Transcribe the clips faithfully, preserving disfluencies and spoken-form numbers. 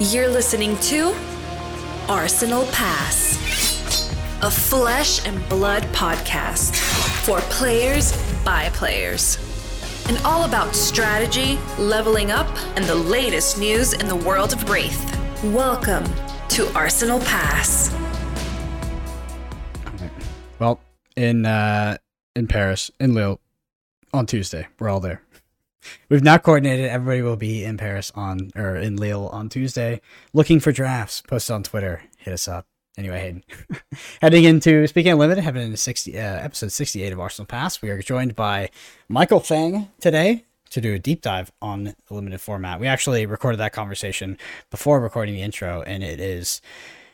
You're listening to Arsenal Pass, a Flesh and Blood podcast for players by players, and all about strategy, leveling up, and the latest news in the world of Wraith. Welcome to Arsenal Pass. Well, in uh, in Paris, in Lille, on Tuesday, we're all there. We've now coordinated. Everybody will be in Paris on or in Lille on Tuesday, looking for drafts. Post on Twitter. Hit us up. Anyway, Hayden. Heading into speaking of limited, heading into sixty uh, episode sixty-eight of Arsenal Pass. We are joined by Michael Fang today to do a deep dive on the limited format. We actually recorded that conversation before recording the intro, and it is.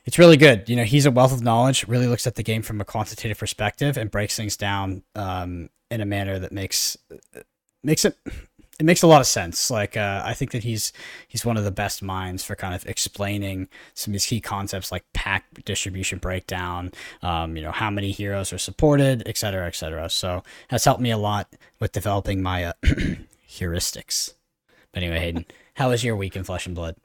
It's really good. You know, he's a wealth of knowledge, really looks at the game from a quantitative perspective and breaks things down um, in a manner that makes makes it it makes a lot of sense. Like, uh, I think that he's he's one of the best minds for kind of explaining some of these key concepts like pack distribution breakdown, um, you know, how many heroes are supported, et cetera, et cetera. So that's helped me a lot with developing my uh, heuristics. But anyway, Hayden, how was your week in Flesh and Blood?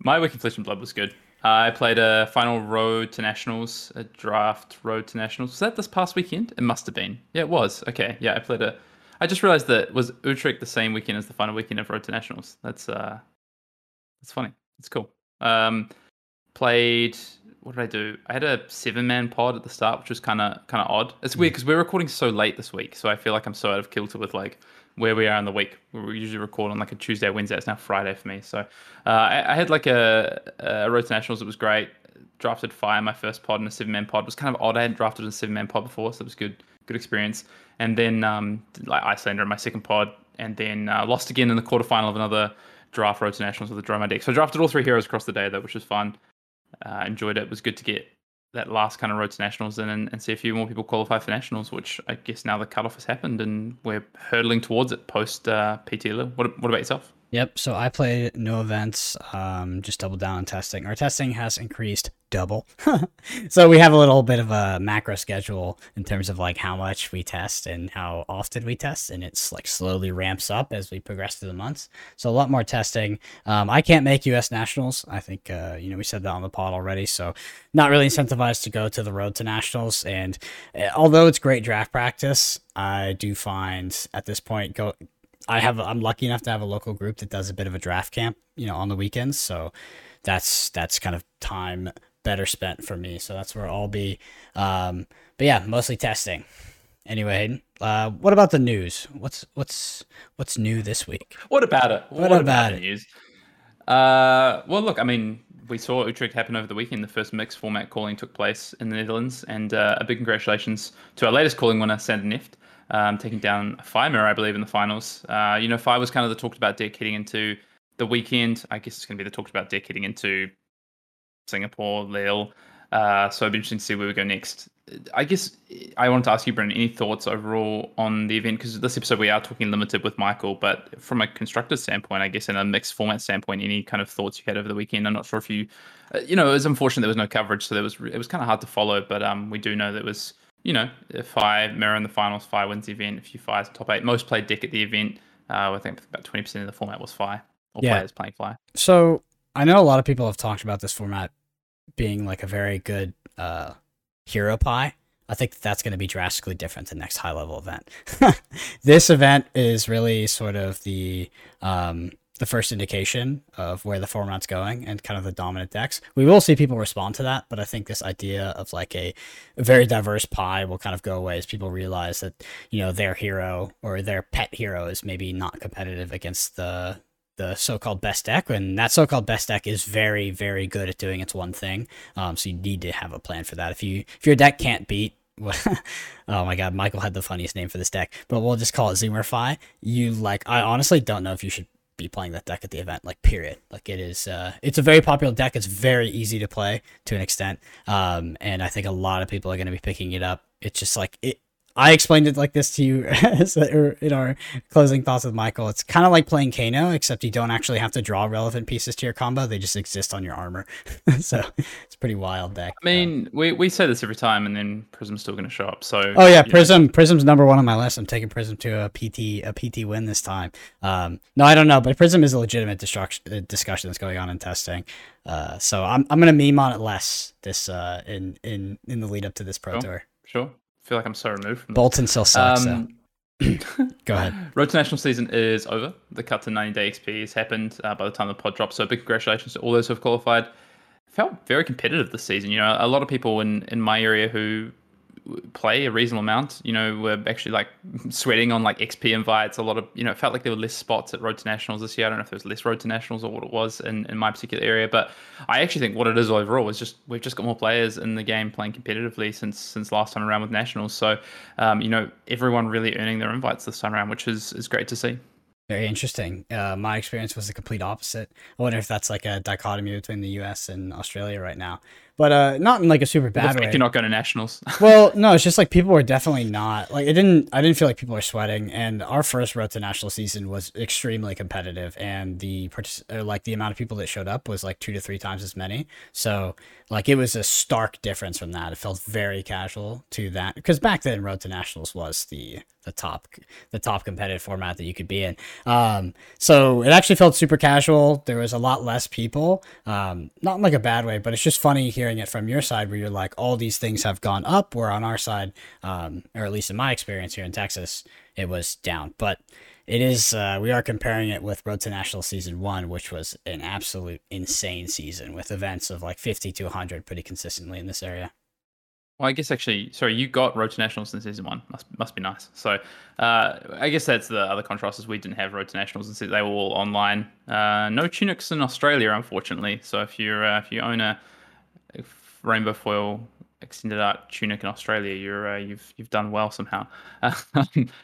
My week in Flesh and Blood was good. Uh, I played a final road to nationals, a draft road to nationals. Was that this past weekend? It must have been. Yeah, it was. Okay. Yeah, I played a. I just realized that was Utrecht the same weekend as the final weekend of road to nationals. That's uh, that's funny. It's cool. Um, played. What did I do? I had a seven-man pod at the start, which was kind of kind of odd. It's weird because we're recording so late this week, so I feel like I'm so out of kilter with like where we are in the week. We usually record on like a Tuesday, Wednesday. It's now Friday for me. So uh, I, I had like a, a road to nationals. It was great. Drafted Fai, my first pod, and a seven-man pod. It was kind of odd. I hadn't drafted a seven-man pod before, so it was good, good experience. And then um, did like Icelander in my second pod, and then uh, lost again in the quarterfinal of another draft road to nationals with the Dromai deck. So I drafted all three heroes across the day though, which was fun. Uh, enjoyed it. It was good to get that last kind of road to nationals in and, and see a few more people qualify for nationals, which I guess now the cutoff has happened and we're hurtling towards it post uh, P T Lille. What, what about yourself? Yep. So I played no events, um, just doubled down on testing. Our testing has increased double. So we have a little bit of a macro schedule in terms of like how much we test and how often we test. And it's like slowly ramps up as we progress through the months. So a lot more testing. Um, I can't make U S Nationals. I think, uh, you know, we said that on the pod already. So not really incentivized to go to the road to nationals. And although it's great draft practice, I do find at this point go. I have, I'm lucky enough to have a local group that does a bit of a draft camp, you know, on the weekends. So that's, that's kind of time better spent for me. So that's where I'll be. Um, but yeah, mostly testing. Anyway, Hayden, uh, what about the news? What's, what's, what's new this week? What about it? What, what about, about it? News? Uh, well, look, I mean, we saw Utrecht happen over the weekend. The first mixed format calling took place in the Netherlands, and uh, a big congratulations to our latest calling winner, Sand Cover. Um, taking down Fai, I believe, in the finals. Uh, you know, Fai was kind of the talked about deck heading into the weekend. I guess it's going to be the talked about deck heading into Singapore, Lille. Uh, so it'd be interesting to see where we go next. I guess I wanted to ask you, Brennan, any thoughts overall on the event? Because this episode we are talking limited with Michael, but from a constructor standpoint, I guess in a mixed format standpoint, any kind of thoughts you had over the weekend? I'm not sure if you, uh, you know, it was unfortunate there was no coverage, so there was it was kind of hard to follow. But um, we do know that it was. You know, if I mirror in the finals, Fai wins the event. If you Fai's top eight, most played deck at the event. Uh, I think about twenty percent of the format was Fai, or yeah. Players playing Fai. So I know a lot of people have talked about this format being like a very good uh, hero pie. I think that that's going to be drastically different the next high-level event. This event is really sort of the... Um, the first indication of where the format's going and kind of the dominant decks. We will see people respond to that, but I think this idea of like a very diverse pie will kind of go away as people realize that, you know, their hero or their pet hero is maybe not competitive against the the so-called best deck, and that so-called best deck is very, very good at doing its one thing. Um, so you need to have a plan for that. If you if your deck can't beat oh my god, Michael had the funniest name for this deck, but we'll just call it Zoomerfy. You like, I honestly don't know if you should be playing that deck at the event, like period. Like it is uh it's a very popular deck. It's very easy to play to an extent, um and I think a lot of people are going to be picking it up. It's just like it I explained it like this to you in our closing thoughts with Michael. It's kind of like playing Kano, except you don't actually have to draw relevant pieces to your combo. They just exist on your armor. So it's a pretty wild deck. I mean, um, we, we say this every time, and then Prism's still going to show up. So oh yeah, Prism. Know. Prism's number one on my list. I'm taking Prism to a P T a P T win this time. Um, no, I don't know, but Prism is a legitimate destruction, discussion that's going on in testing. Uh, so I'm I'm going to meme on it less this uh, in in in the lead up to this Pro Tour. Sure. Sure. Feel like I'm so removed from Bolton still sucks. Um, so. Go ahead. Road to National season is over. The cut to ninety day X P has happened uh, by the time the pod drops. So big congratulations to all those who have qualified. Felt very competitive this season. You know, a lot of people in, in my area who play a reasonable amount, you know, were actually like sweating on like X P invites. A lot of, you know, it felt like there were less spots at Road to Nationals this year. I don't know if there was less Road to Nationals or what it was in, in my particular area, but I actually think what it is overall is just, we've just got more players in the game playing competitively since, since last time around with Nationals. So, um, you know, everyone really earning their invites this time around, which is, is great to see. Very interesting. Uh, my experience was the complete opposite. I wonder if that's like a dichotomy between the U S and Australia right now, but uh, not in like a super bad way. You're not going to Nationals. Well, no, it's just like people are definitely not like it didn't. I didn't feel like people are sweating. And our first Road to National season was extremely competitive, and the like the amount of people that showed up was like two to three times as many. So like it was a stark difference from that. It felt very casual to that because back then Road to Nationals was the the top the top competitive format that you could be in. Um, so it actually felt super casual. There was a lot less people, um, not in like a bad way, but it's just funny hearing it from your side where you're like, all these things have gone up. Where on our side, um, or at least in my experience here in Texas, it was down, but it is, uh, we are comparing it with Road to National season one, which was an absolute insane season with events of like fifty to a hundred pretty consistently in this area. Well, I guess actually, sorry, you got Road to Nationals in season one. Must must be nice. So uh, I guess that's the other contrast is we didn't have Road to Nationals, and so they were all online. Uh, no tunics in Australia, unfortunately. So if you're uh, if you own a rainbow foil extended art tunic in Australia, you're uh, you've you've done well somehow.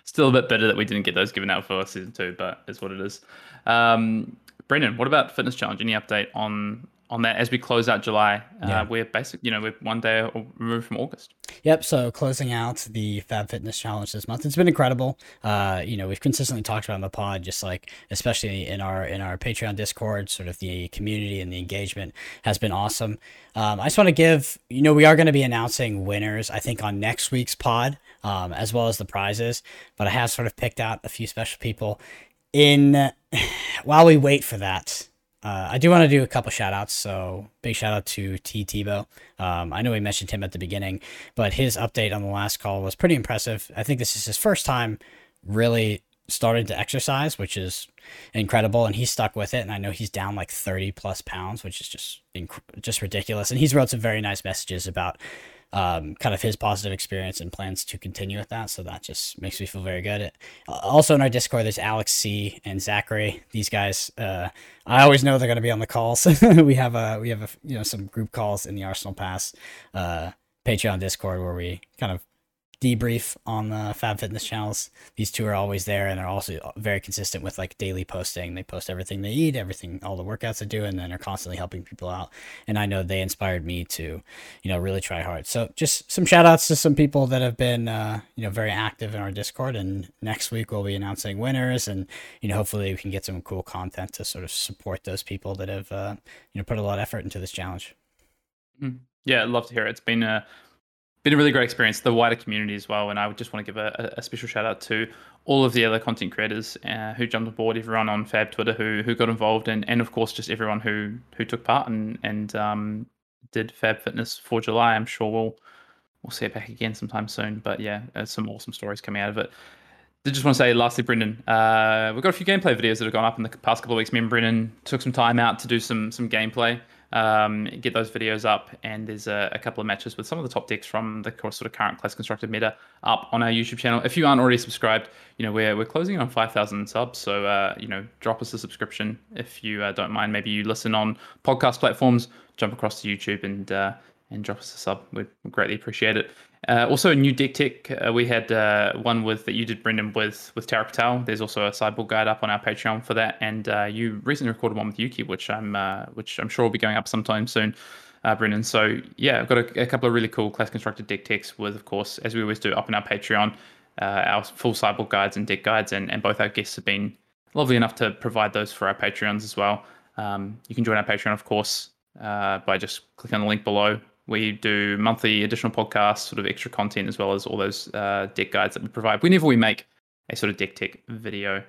Still a bit bitter that we didn't get those given out for season two, but it's what it is. Um, Brendan, what about fitness challenge? Any update on? On that, as we close out July, uh, yeah. we're basic. You know, we're one day removed from August. Yep. So closing out the Fab Fitness Challenge this month, it's been incredible. Uh, you know, we've consistently talked about on the pod, just like especially in our in our Patreon Discord, sort of the community and the engagement has been awesome. Um, I just want to give, you know, we are going to be announcing winners, I think, on next week's pod, um, as well as the prizes. But I have sort of picked out a few special people. In uh, while we wait for that. Uh, I do want to do a couple shout outs. So big shout out to T Tebow. Um, I know we mentioned him at the beginning, but his update on the last call was pretty impressive. I think this is his first time really starting to exercise, which is incredible. And he's stuck with it. And I know he's down like thirty plus pounds, which is just, inc- just ridiculous. And he's wrote some very nice messages about um kind of his positive experience and plans to continue with that, so that just makes me feel very good. It, uh, also in our Discord there's Alex C and Zachary. These guys, uh I always know they're going to be on the calls. we have a we have a you know some group calls in the Arsenal Pass uh Patreon Discord where we kind of debrief on the Fab Fitness channels. These two are always there, and they're also very consistent with like daily posting. They post everything they eat, everything, all the workouts they do, and then are constantly helping people out. And I know they inspired me to, you know, really try hard. So just some shout outs to some people that have been, uh, you know, very active in our Discord. And next week we'll be announcing winners, and you know, hopefully we can get some cool content to sort of support those people that have, uh, you know, put a lot of effort into this challenge. Yeah, I'd love to hear it. It's been a uh... been a really great experience, the wider community as well, and I would just want to give a, a special shout out to all of the other content creators uh, who jumped aboard, everyone on Fab Twitter who who got involved, and and of course just everyone who who took part and and um did Fab Fitness for July. I'm sure we'll we'll see it back again sometime soon, but yeah, some awesome stories coming out of it. I just want to say lastly, Brendan, uh we've got a few gameplay videos that have gone up in the past couple of weeks. Me and Brendan took some time out to do some some gameplay, um get those videos up, and there's a, a couple of matches with some of the top decks from the sort of current class constructed meta up on our YouTube channel. If you aren't already subscribed, you know we're we're closing on five thousand subs, so uh you know drop us a subscription if you uh, don't mind. Maybe you listen on podcast platforms, jump across to YouTube and uh and drop us a sub. We'd greatly appreciate it. Uh, also, a new deck tech. Uh, we had uh, one with that you did, Brendan, with with Tara Patel. There's also a sideboard guide up on our Patreon for that, and uh, you recently recorded one with Yuki, which I'm uh, which I'm sure will be going up sometime soon, uh, Brendan. So yeah, I've got a, a couple of really cool class constructed deck techs with, of course, as we always do, up on our Patreon, uh, our full sideboard guides and deck guides, and and both our guests have been lovely enough to provide those for our Patreons as well. Um, you can join our Patreon, of course, uh, by just clicking on the link below. We do monthly additional podcasts, sort of extra content, as well as all those uh, deck guides that we provide whenever we make a sort of deck tech video.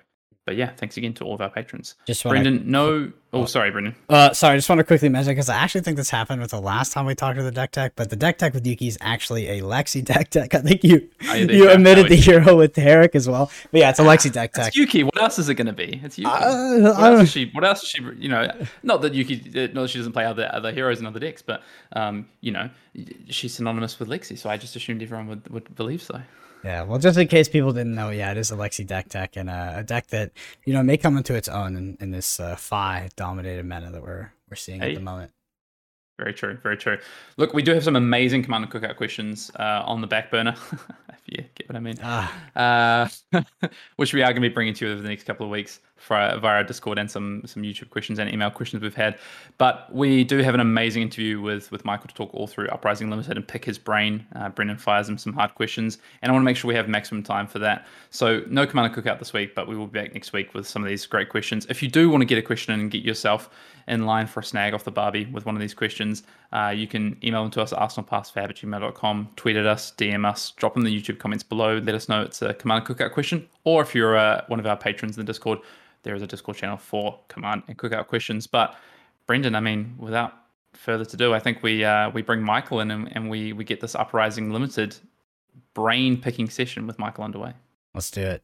But yeah, thanks again to all of our patrons. Just Brendan, to... no... Oh, sorry, Brendan. Uh, sorry, I just want to quickly mention, because I actually think this happened with the last time we talked to the deck tech, but the deck tech with Yuki is actually a Lexi deck tech. I think you oh, yeah, you omitted no, the hero with Herrick as well. But yeah, it's a Lexi deck tech. It's Yuki. What else is it going to be? It's Yuki. Uh, what, else is she, what else is she, you know, not that Yuki, not that she doesn't play other, other heroes and other decks, but, um, you know, she's synonymous with Lexi, so I just assumed everyone would, would believe so. Yeah, well, just in case people didn't know, yeah, it is a Lexi deck tech, and uh, a deck that, you know, may come into its own in, in this uh, Fai dominated meta that we're we're seeing hey. at the moment. Very true, very true. Look, we do have some amazing Commander Cookout questions uh, on the back burner, if you get what I mean, ah. uh, which we are going to be bringing to you over the next couple of weeks via our Discord and some some YouTube questions and email questions we've had. But we do have an amazing interview with, with Michael to talk all through Uprising Limited and pick his brain. Uh, Brendan fires him some hard questions, and I want to make sure we have maximum time for that. So no Commander Cookout this week, but we will be back next week with some of these great questions. If you do want to get a question and get yourself in line for a snag off the barbie with one of these questions, uh, you can email them to us at arsenal pass fab at gmail dot com, tweet at us, D M us, drop them in the YouTube comments below, let us know it's a Commander Cookout question, or if you're uh, one of our patrons in the Discord, there is a Discord channel for Command and Cookout questions. But Brendan, I mean, without further to do, I think we uh, we bring Michael in and, and we, we get this Uprising Limited brain-picking session with Michael underway. Let's do it.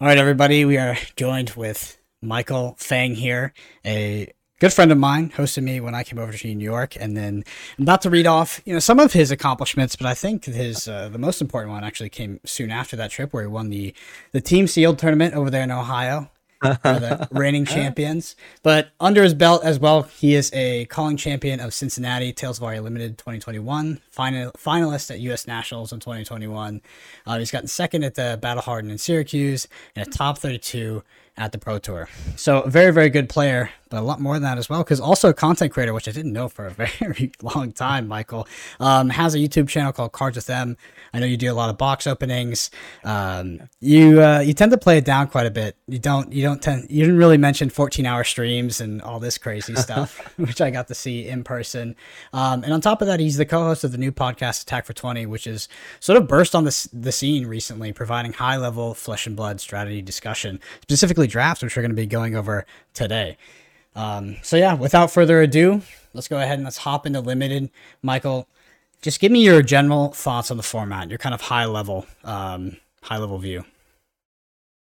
All right, everybody, we are joined with Michael Fang here, a good friend of mine, hosted me when I came over to New York, and then I'm about to read off, you know, some of his accomplishments, but I think his uh, the most important one actually came soon after that trip, where he won the the Team Sealed tournament over there in Ohio, the reigning champions. But under his belt as well, he is a calling champion of Cincinnati Tales of Aria Limited twenty twenty-one, final, finalist at U S Nationals in twenty twenty-one. Uh, he's gotten second at the Battle Harden in Syracuse and a top thirty-two at the Pro Tour. So a very, very good player, but a lot more than that as well, because also a content creator, which I didn't know for a very long time, Michael, um, has a YouTube channel called Cards With Them. I know you do a lot of box openings. Um, you uh, you tend to play it down quite a bit. You don't you don't tend you didn't really mention fourteen hour streams and all this crazy stuff, which I got to see in person. Um, and on top of that, he's the co-host of the new podcast Attack for twenty, which is sort of burst on the, the scene recently, providing high-level Flesh and Blood strategy discussion, specifically drafts, which we're going to be going over today. Um, so yeah, without further ado, let's go ahead and let's hop into Limited. Michael, just give me your general thoughts on the format, your kind of high level, um, high level view.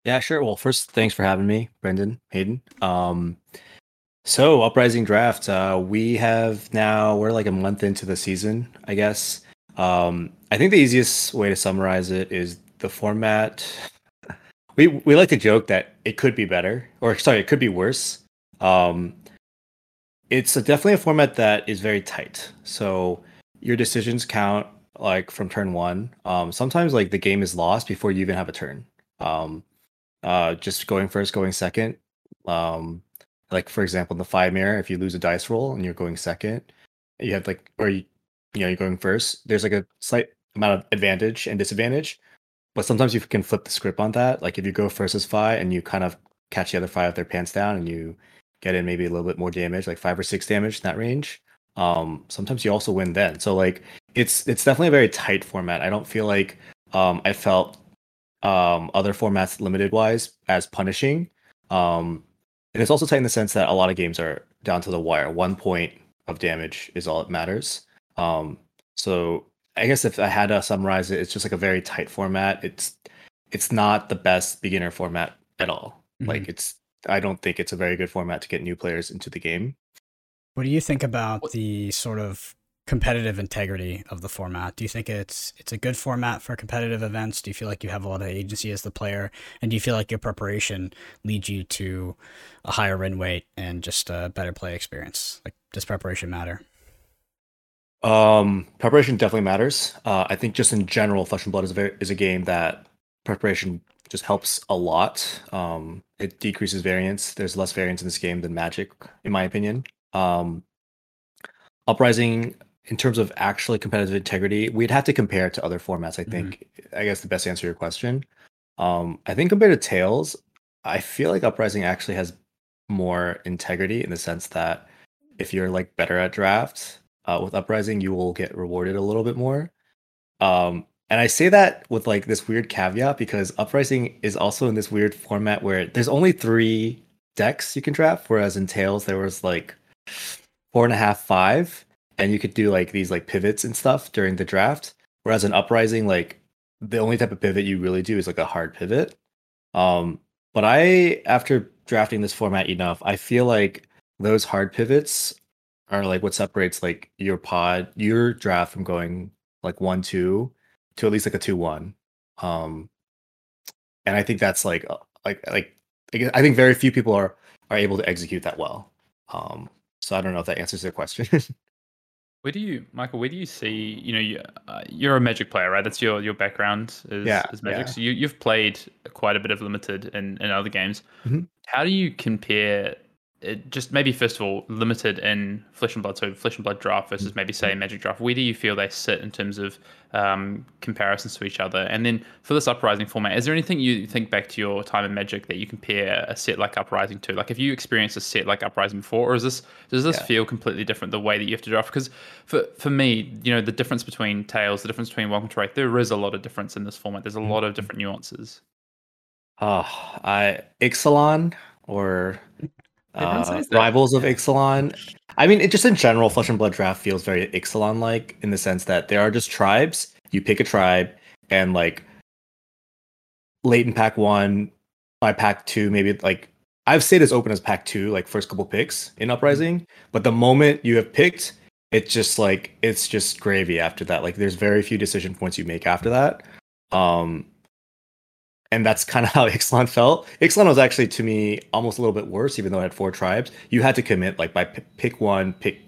Yeah, sure. Well, first, thanks for having me, Brendan, Hayden. Um, so Uprising Draft, uh, we have now, we're like a month into the season, I guess. Um, I think the easiest way to summarize it is the format. We we like to joke that it could be better, or sorry, it could be worse. Um, it's a, definitely a format that is very tight. So your decisions count like from turn one. Um, sometimes like the game is lost before you even have a turn. Um, uh, just going first, going second. Um, like for example, in the five mirror, if you lose a dice roll and you're going second, you have like, or you, you know, you're going first. There's like a slight amount of advantage and disadvantage. But sometimes you can flip the script on that. Like if you go first as Fai and you kind of catch the other Fai with their pants down and you get in maybe a little bit more damage, like five or six damage in that range. Um, sometimes you also win then. So like it's it's definitely a very tight format. I don't feel like um, I felt um, other formats limited wise as punishing. Um, and it's also tight in the sense that a lot of games are down to the wire. One point of damage is all that matters. Um, so. I guess if I had to summarize it, it's just like a very tight format. It's it's not the best beginner format at all. Mm-hmm. Like it's, I don't think it's a very good format to get new players into the game. What do you think about the sort of competitive integrity of the format? Do you think it's it's a good format for competitive events? Do you feel like you have a lot of agency as the player? And do you feel like your preparation leads you to a higher win weight and just a better play experience? Like, does preparation matter? Um, preparation definitely matters. Uh, I think just in general, Flesh and Blood is a very, is a game that preparation just helps a lot. Um, it decreases variance. There's less variance in this game than Magic, in my opinion. Um, Uprising, in terms of actually competitive integrity, we'd have to compare it to other formats, I think. Mm-hmm. I guess the best answer to your question. Um, I think compared to Tales, I feel like Uprising actually has more integrity in the sense that if you're like better at draft, uh, with Uprising, you will get rewarded a little bit more. Um, and I say that with like this weird caveat because Uprising is also in this weird format where there's only three decks you can draft, whereas in Tales there was like four and a half, five, and you could do like these like pivots and stuff during the draft. Whereas in Uprising, like the only type of pivot you really do is like a hard pivot. Um, but I, after drafting this format enough, I feel like those hard pivots are like what separates like your pod, your draft from going like one two to at least like a two one. Um, and I think that's like like like I think very few people are are able to execute that well. Um, so I don't know if that answers their question. Where do you, Michael? Where do you see? You know, you, uh, you're a Magic player, right? That's your your background is, yeah, is Magic. Yeah. So you you've played quite a bit of Limited and and other games. Mm-hmm. How do you compare? It just maybe first of all, Limited in Flesh and Blood, so Flesh and Blood draft versus maybe say Magic draft. Where do you feel they sit in terms of um, comparisons to each other? And then for this Uprising format, is there anything you think back to your time in Magic that you compare a set like Uprising to? Like, if you experienced a set like Uprising before, or is this does this yeah. feel completely different the way that you have to draft? Because for for me, you know, the difference between Tales, the difference between Welcome to Wraith, there is a lot of difference in this format. There's a lot of different nuances. Oh, I Ixalan or. Uh, rivals of Ixalan. I mean, it just in general, Flesh and Blood draft feels very Ixalan-like in the sense that there are just tribes. You pick a tribe, and like late in pack one, by pack two, maybe like I've stayed as open as pack two, like first couple picks in Uprising. But the moment you have picked, it's just like it's just gravy after that. Like there's very few decision points you make after that. Um, And that's kind of how Ixalan felt. Ixalan was actually, to me, almost a little bit worse, even though I had four tribes. You had to commit, like, by p- pick one, pick...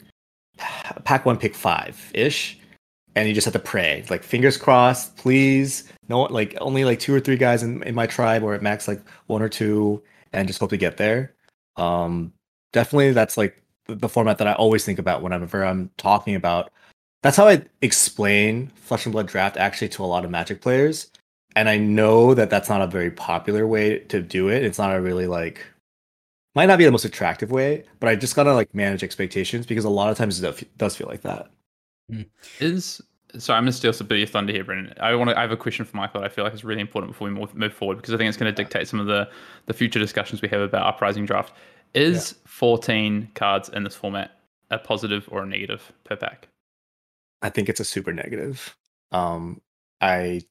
Pack one, pick five-ish. And you just had to pray. Like, fingers crossed, please. No, like, only, like, two or three guys in, in my tribe, or at max, like, one or two, and just hope to get there. Um, definitely, that's, like, the format that I always think about whenever I'm talking about. That's how I explain Flesh and Blood Draft, actually, to a lot of Magic players. And I know that that's not a very popular way to do it. It's not a really like, might not be the most attractive way, but I just gotta like manage expectations because a lot of times it does feel like that. Is sorry, I'm gonna steal some bit of your thunder here, Brendan. I want to. I have a question for Michael that I feel like is really important before we move, move forward because I think it's going to dictate some of the the future discussions we have about Uprising draft. Is yeah. fourteen cards in this format a positive or a negative per pack? I think it's a super negative. Um, I.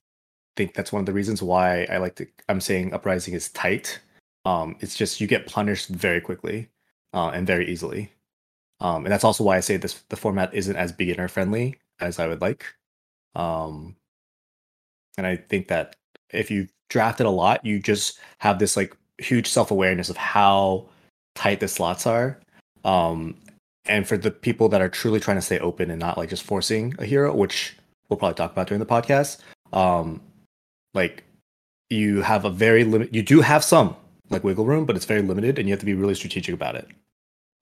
think that's one of the reasons why I like to I'm saying Uprising is tight. Um it's just you get punished very quickly uh and very easily. Um and that's also why I say this the format isn't as beginner friendly as I would like. Um and I think that if you drafted a lot, you just have this like huge self-awareness of how tight the slots are. Um and for the people that are truly trying to stay open and not like just forcing a hero, which we'll probably talk about during the podcast, um Like you have a very limit, you do have some like wiggle room, but it's very limited and you have to be really strategic about it.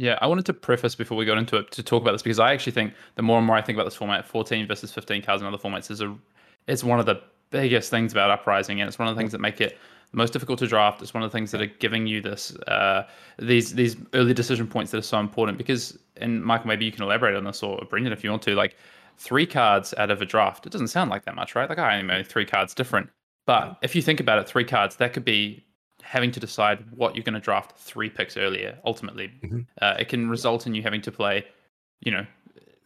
Yeah, I wanted to preface before we got into it to talk about this because I actually think the more and more I think about this format, fourteen versus fifteen cards in other formats is a, it's one of the biggest things about Uprising, and it's one of the things that make it most difficult to draft. It's one of the things that are giving you this uh, these these early decision points that are so important because, and Michael, maybe you can elaborate on this or Brendan if you want to, like three cards out of a draft. It doesn't sound like that much, right? Like I only made three cards different. But if you think about it, three cards, that could be having to decide what you're going to draft three picks earlier, ultimately. Mm-hmm. Uh, it can result in you having to play, you know,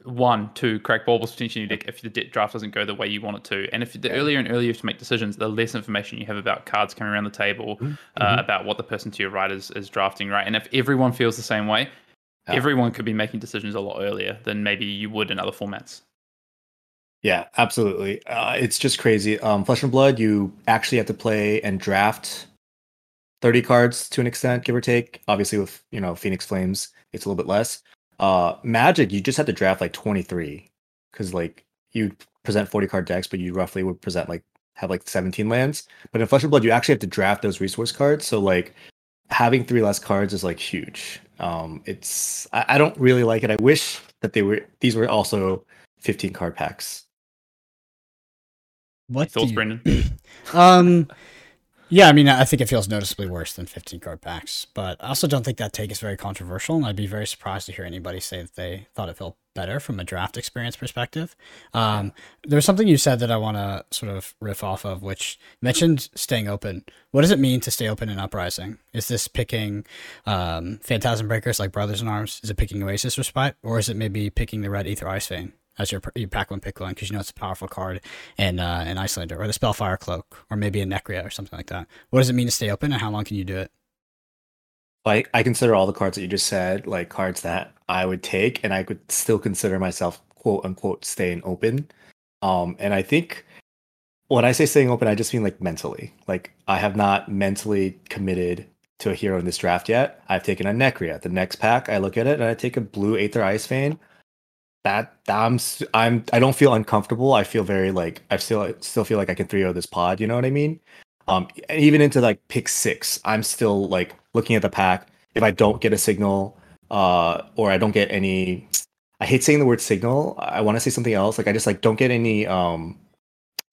one, two crack baubles potentially in your deck if the draft doesn't go the way you want it to. And if the earlier and earlier you have to make decisions, the less information you have about cards coming around the table, mm-hmm. uh, about what the person to your right is, is drafting, right? And if everyone feels the same way, yeah. everyone could be making decisions a lot earlier than maybe you would in other formats. Yeah, absolutely. Uh, it's just crazy. Um, Flesh and Blood, you actually have to play and draft thirty cards to an extent, give or take. Obviously, with you know Phoenix Flames, it's a little bit less. Uh, Magic, you just have to draft like twenty-three. because like you present forty card decks, but you roughly would present like have like seventeen lands. But in Flesh and Blood, you actually have to draft those resource cards. So like having three less cards is like huge. Um, it's I, I don't really like it. I wish that they were these were also fifteen card packs. What thoughts, Brendan? um, yeah, I mean, I think it feels noticeably worse than fifteen card packs, but I also don't think that take is very controversial, and I'd be very surprised to hear anybody say that they thought it felt better from a draft experience perspective. Um, there's something you said that I want to sort of riff off of, which mentioned staying open. What does it mean to stay open in Uprising? Is this picking um, Phantasm Breakers like Brothers in Arms? Is it picking Oasis Respite, or is it maybe picking the Red Aether Ice Fane as your, your pack one pick one, because you know it's a powerful card, and uh, an Icelander, or the Spellfire Cloak, or maybe a Nekria or something like that? What does it mean to stay open, and how long can you do it? Like, I consider all the cards that you just said, like cards that I would take, and I could still consider myself quote unquote staying open. Um, and I think when I say staying open, I just mean like mentally. Like I have not mentally committed to a hero in this draft yet. I've taken a Nekria. The next pack, I look at it and I take a blue Aether Ice Fane. That I'm I'm I don't feel uncomfortable. I feel very like I still still feel like I can three oh this pod. You know what I mean? Um, even into like pick six, I'm still like looking at the pack. If I don't get a signal, uh, or I don't get any, I hate saying the word signal. I want to say something else. Like I just like don't get any um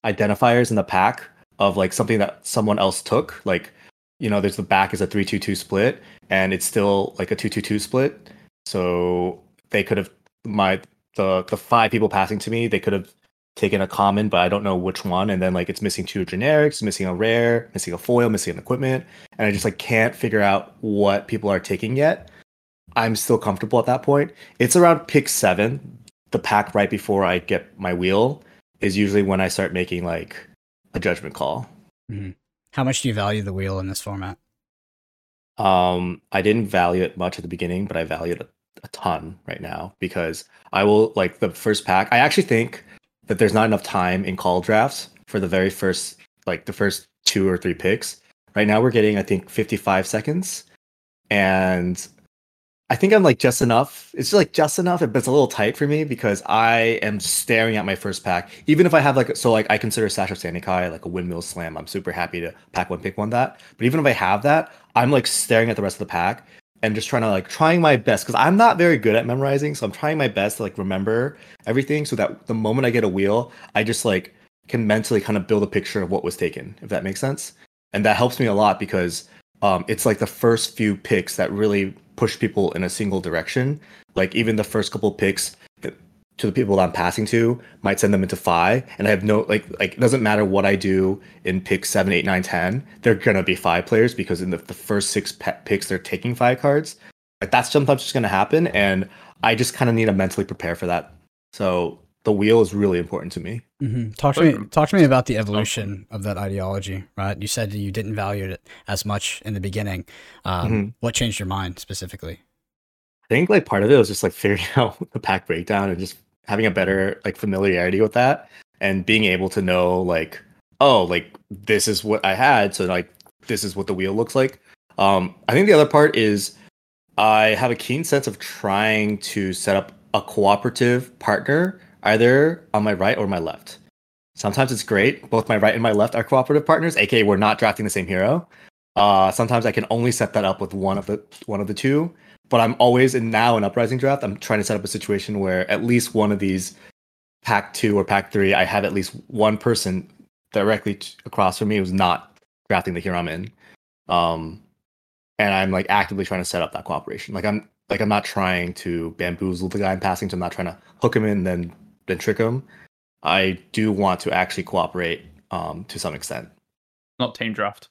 identifiers in the pack of like something that someone else took. Like you know, there's the back is a three two two split, and it's still like a two two two split. So they could have my. The, the five people passing to me, they could have taken a common, but I don't know which one. And then like it's missing two generics, missing a rare, missing a foil, missing an equipment. And I just like can't figure out what people are taking yet. I'm still comfortable at that point. It's around pick seven. The pack right before I get my wheel is usually when I start making like a judgment call. Mm-hmm. How much do you value the wheel in this format? Um, I didn't value it much at the beginning, but I value it a ton right now, because I will like the first pack. I actually think that there's not enough time in call drafts for the very first, like the first two or three picks. Right now we're getting, I think, fifty-five seconds, and I think I'm like just enough. It's just like just enough, but it's a little tight for me because I am staring at my first pack. Even if I have like, so like I consider Sasha Sandikai like a windmill slam. I'm super happy to pack one, pick one that. But even if I have that, I'm like staring at the rest of the pack. And just trying to like trying my best, because I'm not very good at memorizing, so I'm trying my best to like remember everything so that the moment I get a wheel, I just like can mentally kind of build a picture of what was taken, if that makes sense. And that helps me a lot because um, it's like the first few picks that really push people in a single direction. Like even the first couple picks to the people that I'm passing to might send them into Fai, and I have no like like it doesn't matter what I do in pick seven, eight, nine, ten. They're gonna be Fai players because in the, the first six pe- picks they're taking Fai cards. Like that's sometimes just gonna happen, and I just kind of need to mentally prepare for that. So the wheel is really important to me. Mm-hmm. Talk to me, talk to me about the evolution of that ideology, right? You said you didn't value it as much in the beginning. Um, mm-hmm. What changed your mind specifically? I think like part of it was just like figuring out the pack breakdown and just having a better like familiarity with that and being able to know like, oh, like this is what I had. So like, this is what the wheel looks like. Um, I think the other part is I have a keen sense of trying to set up a cooperative partner, either on my right or my left. Sometimes it's great. Both my right and my left are cooperative partners, A K A we're not drafting the same hero. Uh, sometimes I can only set that up with one of the, one of the two. But I'm always in now an Uprising draft. I'm trying to set up a situation where at least one of these pack two or pack three, I have at least one person directly t- across from me who's not drafting the hero I'm in. Um, and I'm like actively trying to set up that cooperation. Like I'm like I'm not trying to bamboozle the guy I'm passing to. I'm not trying to hook him in and then then trick him. I do want to actually cooperate um, to some extent. Not team draft.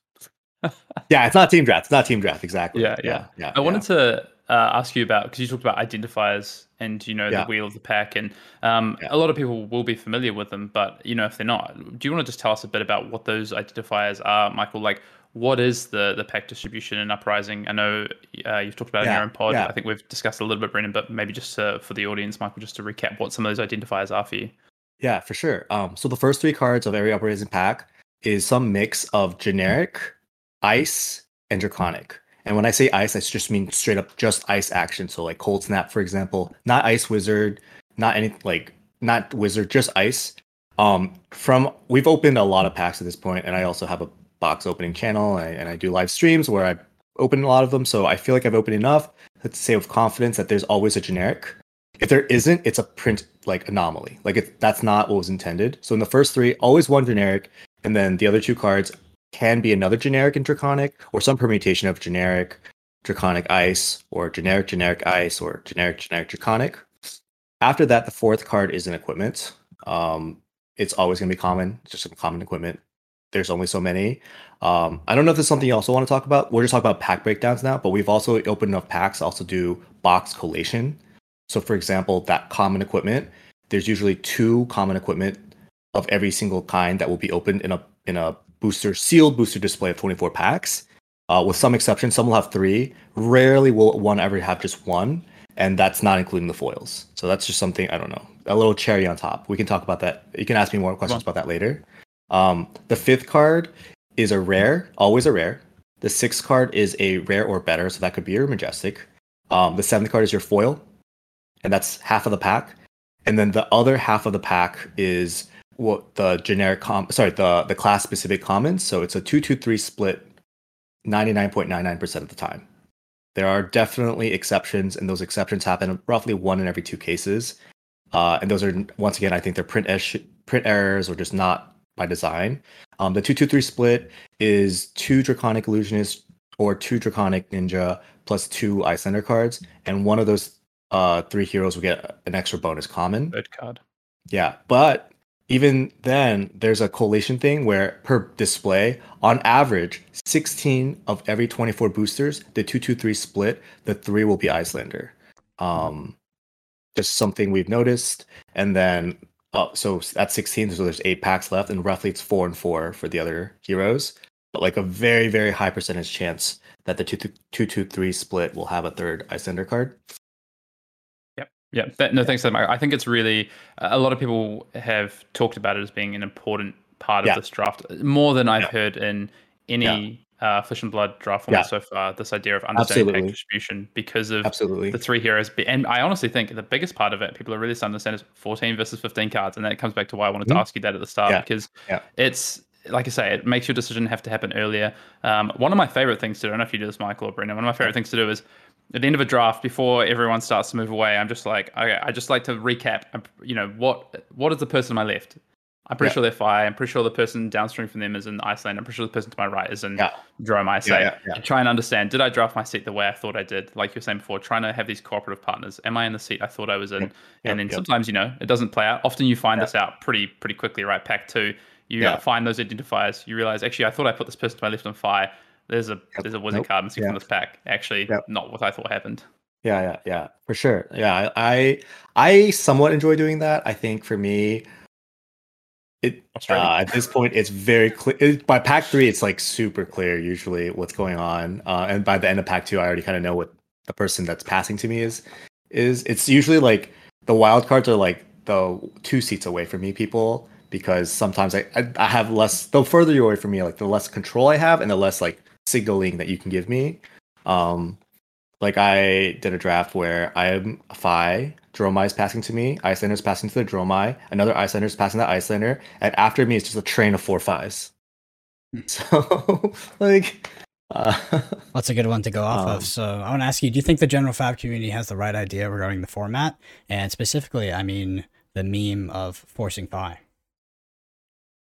yeah, it's not team draft. It's not team draft. Exactly. Yeah, yeah. yeah, yeah I yeah. wanted to. Uh, ask you about, because you talked about identifiers and you know yeah. the wheel of the pack, and um, yeah. a lot of people will be familiar with them, but you know if they're not, do you want to just tell us a bit about what those identifiers are, Michael? Like what is the the pack distribution in Uprising? I know uh, you've talked about yeah. it in your own pod. Yeah. I think we've discussed a little bit, Brendan, but maybe just to, for the audience, Michael, just to recap what some of those identifiers are for you. Yeah, for sure. Um, so the first three cards of every Uprising pack is some mix of generic, ice, and draconic. And when I say ice, I just mean straight up just ice action. So like Cold Snap, for example, not Ice Wizard, not any like not wizard, just ice. Um, from we've opened a lot of packs at this point, and I also have a box opening channel, and I, and I do live streams where I open a lot of them. So I feel like I've opened enough to say with confidence that there's always a generic. If there isn't, it's a print like anomaly. Like it, that's not what was intended. So in the first three, always one generic, and then the other two cards can be another generic and draconic, or some permutation of generic draconic ice, or generic generic ice, or generic generic draconic. After that, the fourth card is an equipment. Um, it's always going to be common, just some common equipment. There's only so many. Um, I don't know if there's something you also want to talk about. We're just talking about pack breakdowns now, but we've also opened enough packs to also do box collation. So for example, that common equipment, there's usually two common equipment of every single kind that will be opened in a in a booster, sealed booster display of twenty-four packs. Uh, with some exceptions, some will have three. Rarely will one ever have just one, and that's not including the foils. So that's just something, I don't know, a little cherry on top. We can talk about that. You can ask me more questions about that later. Um, the fifth card is a rare, always a rare. The sixth card is a rare or better, so that could be your Majestic. Um, the seventh card is your foil, and that's half of the pack. And then the other half of the pack is what well, the generic com sorry, the, the class specific commons. So it's a two two three split ninety-nine point nine nine percent of the time. There are definitely exceptions, and those exceptions happen roughly one in every two cases. Uh, and those are, once again, I think they're print, print errors or just not by design. Um, the two two three split is two Draconic Illusionist or two Draconic Ninja plus two Icelander cards, and one of those uh, three heroes will get an extra bonus common. Red card. Yeah, but even then, there's a collation thing where per display, on average, sixteen of every twenty-four boosters, the two two three split, the three will be Icelander. Um, just something we've noticed, and then. Oh, so that's sixteen, so there's eight packs left, and roughly it's four and four for the other heroes. But like a very, very high percentage chance that the two two three split will have a third Icelander card. Yep, yep. That, no, yeah. Thanks so much. I think it's really, a lot of people have talked about it as being an important part of yeah. this draft, more than I've yeah. heard in any yeah. uh, Flesh and Blood draft format yeah. so far, this idea of understanding pack distribution because of Absolutely. the three heroes. And I honestly think the biggest part of it, people are really starting to understand, is fourteen versus fifteen cards. And that comes back to why I wanted mm-hmm. to ask you that at the start, yeah. because yeah. it's, like I say, it makes your decision have to happen earlier. Um, one of my favorite things to do, I don't know if you do this, Michael or Brendan, one of my favorite things to do is at the end of a draft, before everyone starts to move away, I'm just like, okay, I just like to recap, you know, what what is the person to my left? I'm pretty yeah. sure they're Fai. I'm pretty sure the person downstream from them is in Iceland. I'm pretty sure the person to my right is in yeah. Dromai. So yeah, yeah, yeah. try and understand, did I draft my seat the way I thought I did? Like you were saying before, trying to have these cooperative partners. Am I in the seat I thought I was in? Yeah, and then yeah. sometimes, you know, it doesn't play out. Often you find yeah. this out pretty pretty quickly, right? Pack two, you yeah. find those identifiers. You realize, actually, I thought I put this person to my left on Fai. There's a yep. there's a wizard nope. card in six yeah. on this pack. Actually, yep. not what I thought happened. Yeah, yeah, yeah, for sure. Yeah, I I somewhat enjoy doing that. I think for me, It, uh, at this point, it's very clear. It, by pack three, it's like super clear usually what's going on, uh, and by the end of pack two, I already kind of know what the person that's passing to me is. Is it's usually like the wild cards are like the two seats away from me people, because sometimes I I, I have less. The further you're away from me, like the less control I have, and the less like signaling that you can give me. Um, like I did a draft where I'm a Fai. Dromai is passing to me, Icelander is passing to the Dromai, another Icelander is passing to Icelander, and after me, it's just a train of four Fais. So, like... Uh, that's a good one to go off um, of. So I want to ask you, do you think the general Fab community has the right idea regarding the format? And specifically, I mean, the meme of forcing Fai.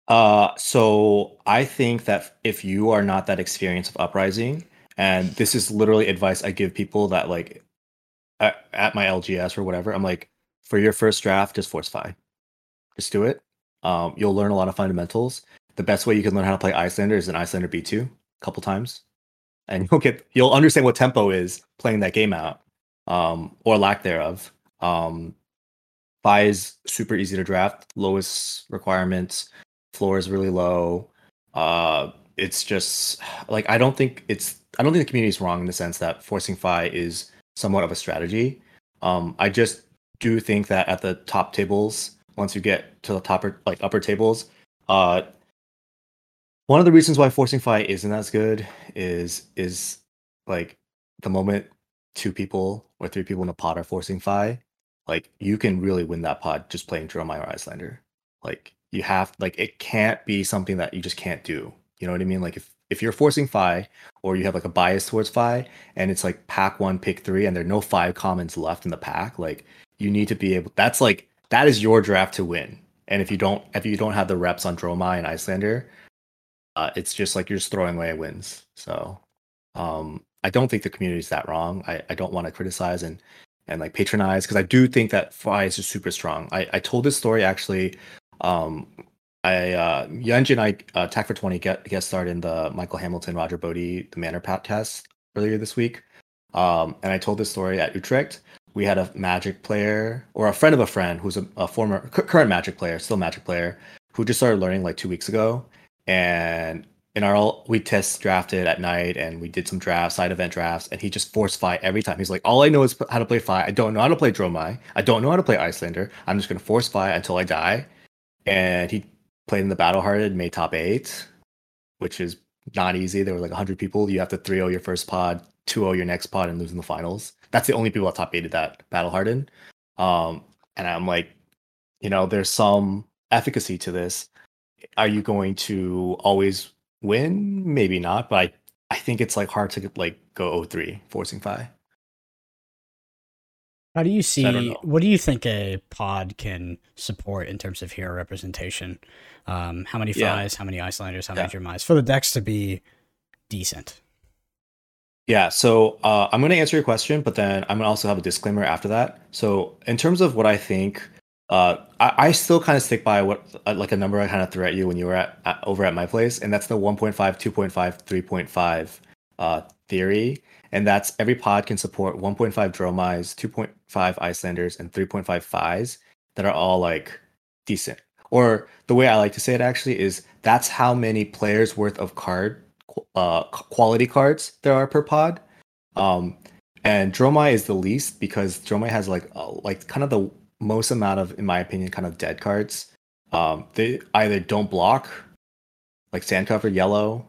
Uh, so I think that if you are not that experienced of Uprising, and this is literally advice I give people that, like, at my L G S or whatever, I'm like, for your first draft, just force Fai. Just do it. Um, you'll learn a lot of fundamentals. The best way you can learn how to play Icelander is an Icelander B two a couple times, and you'll get you'll understand what tempo is playing that game out, um, or lack thereof. Um, Fai is super easy to draft, lowest requirements, floor is really low. Uh, it's just like I don't think it's I don't think the community is wrong in the sense that forcing Fai is somewhat of a strategy. Um, I just do think that at the top tables, once you get to the top or, like upper tables, uh, one of the reasons why forcing Fai isn't as good is is like the moment two people or three people in a pot are forcing Fai, like you can really win that pod just playing Dromai or Icelander. Like you have, like it can't be something that you just can't do. You know what I mean? Like if if you're forcing Fai, or you have like a bias towards Fai, and it's like pack one, pick three, and there are no five commons left in the pack, like you need to be able. That's like that is your draft to win. And if you don't, if you don't have the reps on Dromai and Icelander, uh, it's just like you're just throwing away wins. So um, I don't think the community is that wrong. I, I don't want to criticize and and like patronize, because I do think that Fai is just super strong. I, I told this story actually. Um, I uh, Yunji and I uh, Attack for twenty get get started in the Michael Hamilton, Roger Bodie, the Manor Pat test earlier this week, um, and I told this story at Utrecht. We had a Magic player, or a friend of a friend, who's a, a former current Magic player, still Magic player, who just started learning like two weeks ago. And in our all, we test drafted at night, and we did some drafts, side event drafts, and he just forced Fai every time. He's like, all I know is how to play Fai. I don't know how to play Dromai. I don't know how to play Icelander. I'm just gonna force Fai until I die. And he played in the Battle Harden, made top eight, which is not easy. There were like one hundred people. You have to three oh your first pod, two oh your next pod, and lose in the finals. That's the only people that top eighted that Battle Harden. Um, and I'm like, you know, there's some efficacy to this. Are you going to always win? Maybe not, but I, I think it's like hard to like go oh three forcing Fai. How do you see, what do you think a pod can support in terms of hero representation? Um, how many Fais, yeah. how many Icelanders, how yeah. many Dromais, for the decks to be decent? Yeah, so uh, I'm going to answer your question, but then I'm going to also have a disclaimer after that. So in terms of what I think, uh, I, I still kind of stick by what like a number I kind of threw at you when you were at, at, over at my place, and that's the one point five, two point five, three point five uh, theory. And that's every pod can support one point five Dromais, two point five Icelanders, and three point five Fais that are all like decent. Or the way I like to say it actually is that's how many players worth of card uh, quality cards there are per pod. Um, and Dromai is the least because Dromai has like uh, like kind of the most amount of, in my opinion, kind of dead cards. Um, they either don't block, like Sand Cover, yellow,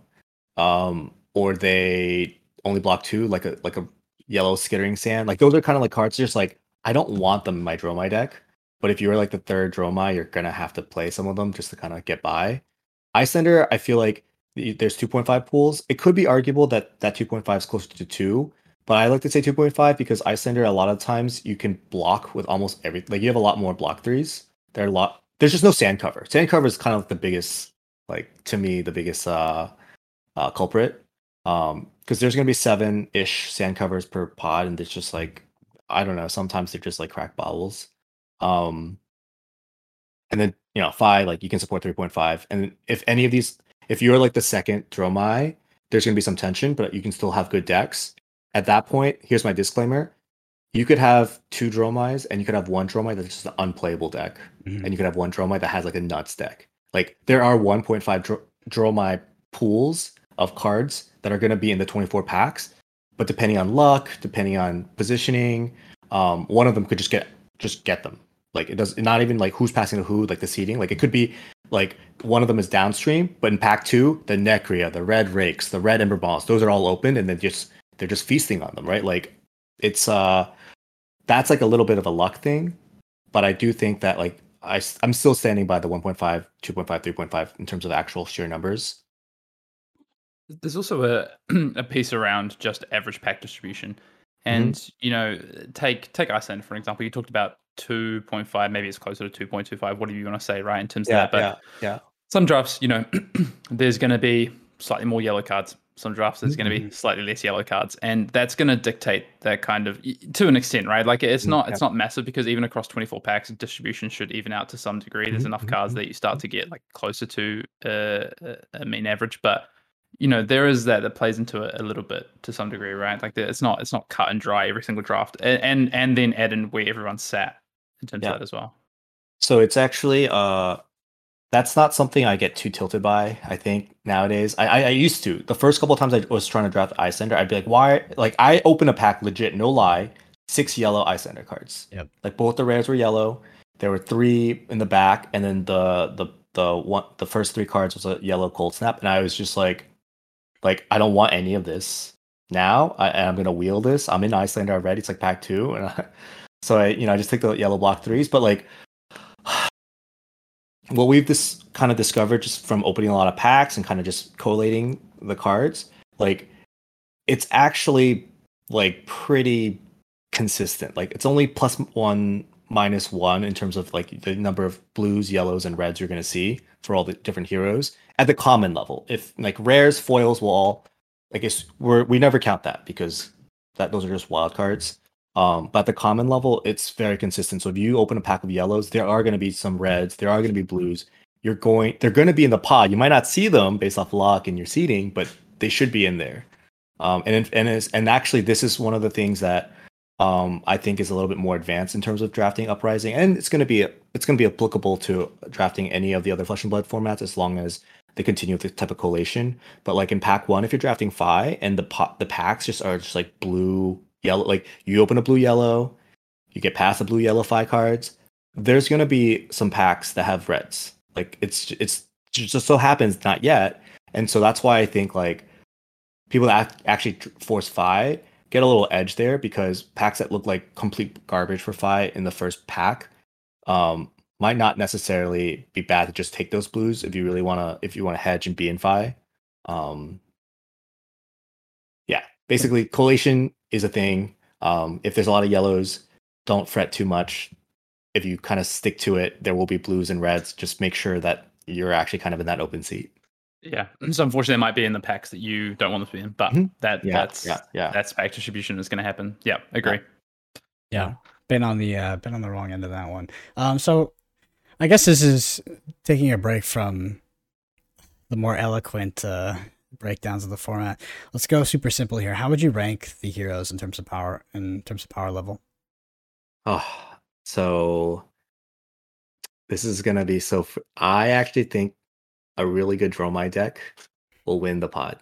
um, or they only block two, like a like a yellow Skittering Sand. Like those are kind of like cards just like I don't want them in my Dromai deck, but if you're like the third Dromai, you're gonna have to play some of them just to kind of get by. Icelander, I feel like there's two point five pools. It could be arguable that that two point five is closer to two, but I like to say two point five because Icelander, a lot of times you can block with almost everything. Like you have a lot more block threes. There are a lot. There's just no Sand Cover. Sand Cover is kind of the biggest, like to me, the biggest uh, uh culprit. Um, because there's gonna be seven-ish Sand Covers per pod, and it's just like I don't know. Sometimes they're just like crack bottles. Um, and then you know, Fai, like you can support three point five, and if any of these, if you're like the second Dromai, there's gonna be some tension, but you can still have good decks. At that point, here's my disclaimer: you could have two Dromais, and you could have one Dromai that's just an unplayable deck, mm-hmm. and you could have one Dromai that has like a nuts deck. Like there are one point five Dr- Dromai pools of cards that are going to be in the twenty-four packs, but depending on luck, depending on positioning, um, one of them could just get just get them. Like it does not even like who's passing to who, like the seeding. Like it could be like one of them is downstream, but in pack two, the Nekria, the Red Rakes, the Red Ember Maws, those are all open, and then just they're just feasting on them, right? Like it's uh, that's like a little bit of a luck thing, but I do think that like I I'm still standing by the one point five, two point five, three point five in terms of actual sheer numbers. There's also a a piece around just average pack distribution, and mm-hmm. you know, take take Iceland for example. You talked about two point five, maybe it's closer to two point two five. Whatever you want to say, right? In terms yeah, of that, but yeah, yeah. Some drafts, you know, there's going to be slightly more yellow cards. Some drafts, there's mm-hmm. going to be slightly less yellow cards, and that's going to dictate that kind of to an extent, right? Like it's not mm-hmm. it's not massive because even across twenty-four packs, distribution should even out to some degree. There's mm-hmm. enough cards that you start to get like closer to uh, a mean average, but you know, there is that that plays into it a little bit to some degree, right? Like it's not it's not cut and dry every single draft, and and, and then add in where everyone sat in terms yeah. of that as well. So it's actually uh, that's not something I get too tilted by. I think nowadays I, I I used to the first couple of times I was trying to draft Icelander, I'd be like, why? Like I open a pack, legit, no lie, six yellow Icelander cards. Yep. Like both the rares were yellow. There were three in the back, and then the the the one the first three cards was a yellow Cold Snap, and I was just like. Like, I don't want any of this now. I, I'm going to wheel this. I'm in Icelander already. It's like pack two. And I, So I, you know, I just take the yellow block threes. But like, what we've this kind of discovered just from opening a lot of packs and kind of just collating the cards, like it's actually like pretty consistent. Like it's only plus one, minus one in terms of like the number of blues, yellows, and reds you're going to see for all the different heroes at the common level. If like rares, foils will all, I guess we're, we never count that because that those are just wild cards. Um, but at the common level, it's very consistent. So if you open a pack of yellows, there are going to be some reds, there are going to be blues. You're going, they're going to be in the pod. You might not see them based off luck and your seeding, but they should be in there. Um, and and is and actually, this is one of the things that um, I think is a little bit more advanced in terms of drafting Uprising, and it's going to be it's going to be applicable to drafting any of the other Flesh and Blood formats as long as they continue with the type of collation. But like in pack one, if you're drafting Fai and the pot, the packs just are just like blue. Yellow, like you open a blue yellow, you get past the blue yellow Fai cards. There's gonna be some packs that have reds. Like it's it's it just so happens not yet, and so that's why I think like people that actually force Fai get a little edge there, because packs that look like complete garbage for Fai in the first pack um, might not necessarily be bad to just take those blues if you really wanna if you wanna hedge and be in Fai. Um, yeah, basically collation is a thing. Um, if there's a lot of yellows, don't fret too much. If you kind of stick to it, there will be blues and reds. Just make sure that you're actually kind of in that open seat. Yeah. So unfortunately, it might be in the packs that you don't want them to be in, but mm-hmm. that yeah, that's yeah, yeah. that's pack distribution is going to happen. Yeah, agree. Yeah, been on the uh, been on the wrong end of that one. Um, so I guess this is taking a break from the more eloquent Uh, breakdowns of the format. Let's go super simple here. How would you rank the heroes in terms of power in terms of power level? Oh, so this is gonna be so fr- I actually think a really good Dromai deck will win the pod.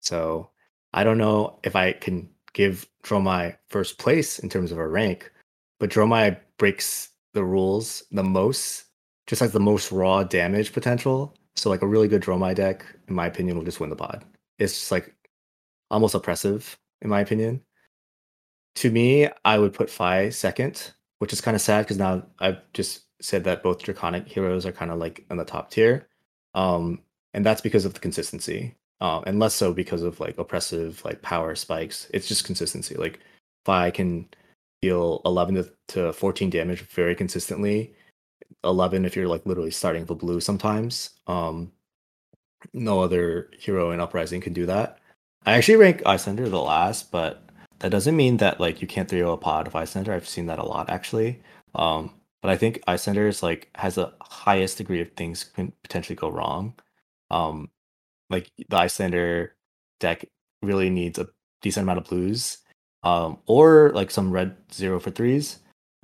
So I don't know if I can give Dromai first place in terms of a rank, but Dromai breaks the rules the most, just has the most raw damage potential. So like a really good Dromai deck, in my opinion, will just win the pod. It's just like almost oppressive, in my opinion. To me, I would put Fai second, which is kind of sad because now I've just said that both Draconic heroes are kind of like in the top tier. Um, and that's because of the consistency. Um, and less so because of like oppressive like power spikes. It's just consistency. Like Fai can deal eleven to fourteen damage very consistently. eleven if you're like literally starting for blue sometimes. Um no other hero in Uprising can do that. I actually rank Icelander the last, but that doesn't mean that like you can't three oh a pod of Icelander. I've seen that a lot actually. Um but I think Icelander is like has the highest degree of things can potentially go wrong. Um like the Icelander deck really needs a decent amount of blues um or like some red zero for threes.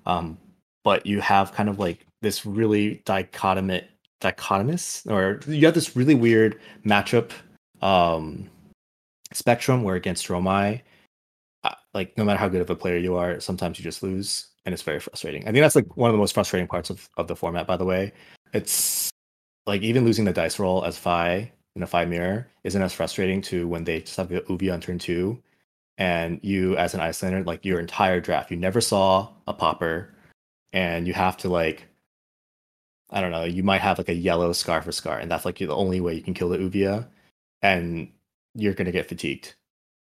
Um but you have kind of like this really dichotomous, dichotomous, or you have this really weird matchup um, spectrum where against Dromai, like no matter how good of a player you are, sometimes you just lose, and it's very frustrating. I think that's like one of the most frustrating parts of, of the format, by the way. It's like even losing the dice roll as Fai in a Fai mirror isn't as frustrating to when they just have the Uvia on turn two, and you as an Icelander, like your entire draft, you never saw a popper, and you have to like, I don't know, you might have like a yellow Scar for Scar, and that's like the only way you can kill the Uvia, and you're going to get fatigued.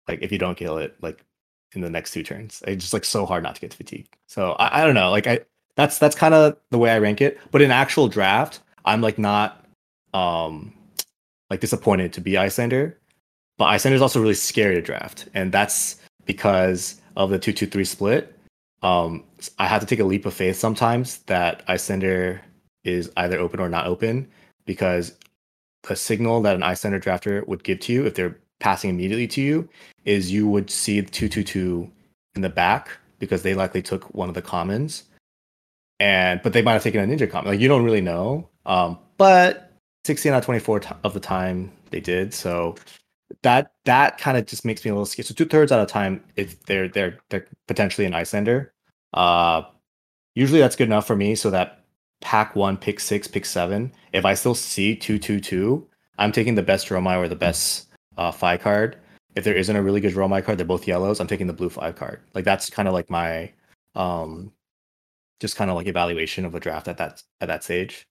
Like if you don't kill it, like in the next two turns, it's just like so hard not to get fatigued. So I, I don't know, like I, that's, that's kind of the way I rank it, but in actual draft, I'm like not um, like disappointed to be Icelander, but Icelander is also really scary to draft. And that's because of the two, two, three split. Um, I have to take a leap of faith sometimes that Icelander is either open or not open, because the signal that an Icelander drafter would give to you if they're passing immediately to you is you would see two two two in the back because they likely took one of the commons, and but they might have taken a ninja common. Like you don't really know, um, but sixteen out of twenty-four t- of the time they did. So that that kind of just makes me a little scared. So two thirds out of the time, it's they're they're they're potentially an Icelander. Uh, usually that's good enough for me, so that pack one, pick six, pick seven, if I still see two, two, two, I'm taking the best Dromai or the best uh, Fai card. If there isn't a really good Dromai card, they're both yellows, I'm taking the blue Fai card. Like that's kind of like my um, just kind of like evaluation of a draft at that at that stage.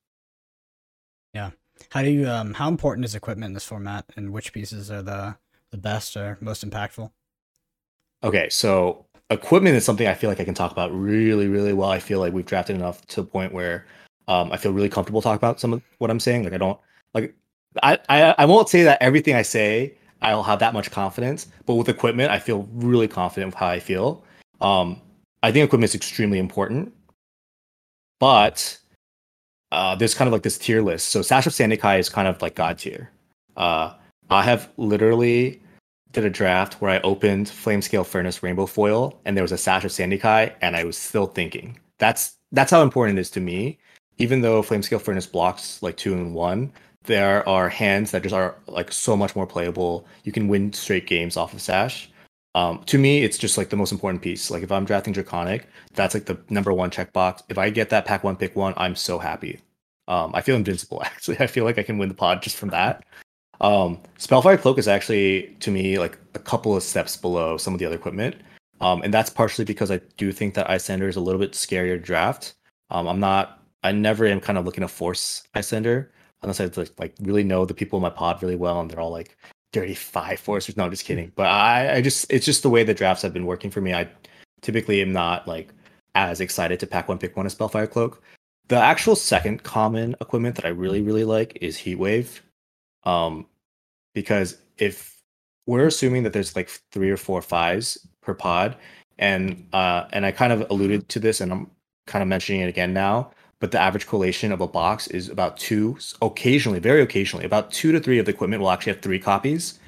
Yeah. How do you um, how important is equipment in this format, and which pieces are the the best or most impactful? Okay, so equipment is something I feel like I can talk about really, really well. I feel like we've drafted enough to the point where um, I feel really comfortable talking about some of what I'm saying. Like I don't like I, I I won't say that everything I say I'll have that much confidence, but with equipment I feel really confident with how I feel. Um, I think equipment is extremely important, but uh, there's kind of like this tier list. So Sasha Sandikai is kind of like God tier. Uh, I have literally did a draft where I opened Flamescale Furnace Rainbow Foil, and there was a Sasha Sandikai, and I was still thinking. That's that's how important it is to me. Even though Flamescale Furnace blocks like two and one, there are hands that just are like so much more playable. You can win straight games off of Sash. Um, to me, it's just like the most important piece. Like if I'm drafting Draconic, that's like the number one checkbox. If I get that pack one, pick one, I'm so happy. Um, I feel invincible, actually. I feel like I can win the pod just from that. Um, Spellfire Cloak is actually, to me, like a couple of steps below some of the other equipment. Um, and that's partially because I do think that Icelander is a little bit scarier to draft. Um, I'm not, I never am kind of looking to force Icelander unless I have to, like really know the people in my pod really well and they're all like, dirty five foresters. No, I'm just kidding. But I, I just, it's just the way the drafts have been working for me. I typically am not like as excited to pack one, pick one as Spellfire Cloak. The actual second common equipment that I really, really like is Heat Wave. Um, because if we're assuming that there's like three or four fives per pod, and uh, and I kind of alluded to this and I'm kind of mentioning it again now, but the average collation of a box is about two, occasionally, very occasionally, about two to three of the equipment will actually have three copies.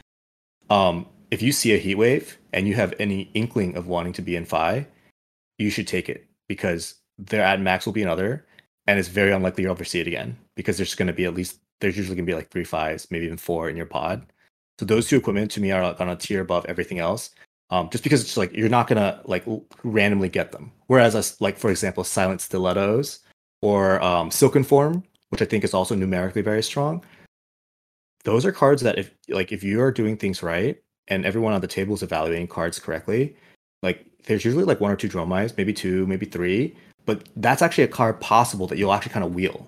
Um, if you see a Heat Wave and you have any inkling of wanting to be in Fai, you should take it because their ad max will be another, and it's very unlikely you'll ever see it again because there's going to be at least, there's usually going to be like three fives, maybe even four in your pod. So those two equipment to me are like on a tier above everything else. Um, just because it's like, you're not going to like randomly get them. Whereas us, like, for example, Silent Stilettos, or um, Silken Form, which I think is also numerically very strong. Those are cards that if like if you are doing things right and everyone on the table is evaluating cards correctly, like there's usually like one or two Dromais, maybe two, maybe three, but that's actually a card possible that you'll actually kind of wheel,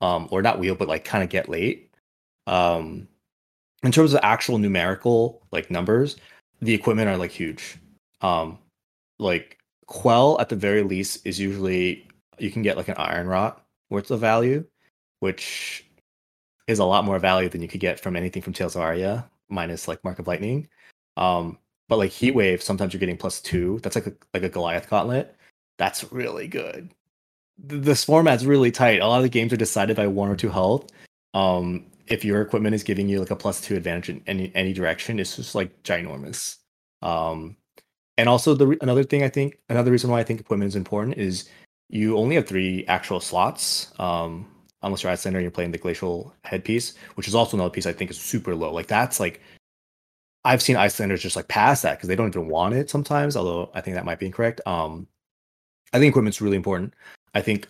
um, or not wheel, but like kind of get late. Um, in terms of actual numerical like numbers, the equipment are like huge. Um, like Quell at the very least is usually. You can get like an Iron Rot worth of value, which is a lot more value than you could get from anything from Tales of Aria, minus like Mark of Lightning. Um, but like Heat Wave, sometimes you're getting plus two. That's like a, like a Goliath Gauntlet. That's really good. This format's really tight. A lot of the games are decided by one or two health. Um, if your equipment is giving you like a plus two advantage in any any direction, it's just like ginormous. Um, and also the another thing I think, another reason why I think equipment is important is you only have three actual slots, um, unless you're Icelander and you're playing the Glacial Headpiece, which is also another piece I think is super low. Like that's like, I've seen Icelanders just like pass that because they don't even want it sometimes, although I think that might be incorrect. Um, I think equipment's really important. I think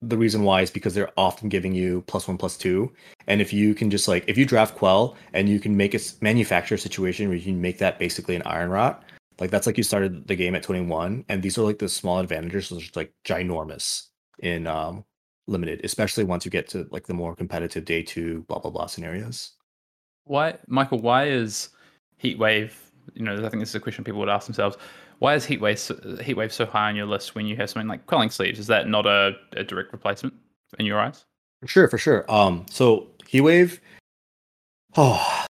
the reason why is because they're often giving you plus one, plus two. And if you can just like, if you draft Quell and you can make a manufacture a situation where you can make that basically an Iron Rot, like that's like you started the game at twenty-one, and these are like the small advantages, which are like ginormous in um, limited, especially once you get to like the more competitive day two, blah blah blah scenarios. Why, Michael? Why is Heatwave? You know, I think this is a question people would ask themselves. Why is Heatwave so, Heatwave so high on your list when you have something like Quelling Sleeves? Is that not a, a direct replacement in your eyes? For sure, for sure. Um, so Heatwave, oh,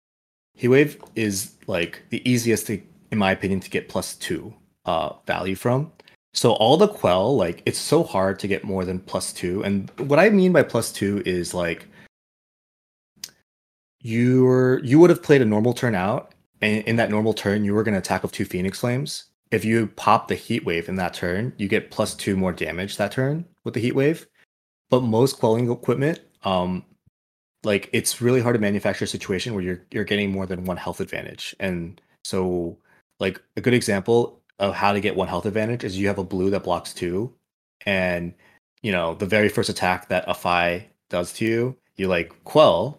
Heatwave is like the easiest to. In my opinion, to get plus two uh, value from. So all the Quell, like, it's so hard to get more than plus two. And what I mean by plus two is, like, you're, you would have played a normal turn out, and in that normal turn, you were going to attack with two Phoenix Flames. If you pop the Heat Wave in that turn, you get plus two more damage that turn with the Heat Wave. But most quelling equipment, um, like, it's really hard to manufacture a situation where you're you're getting more than one health advantage. And so... Like a good example of how to get one health advantage is you have a blue that blocks two, and you know the very first attack that a Fai does to you, you like Quell,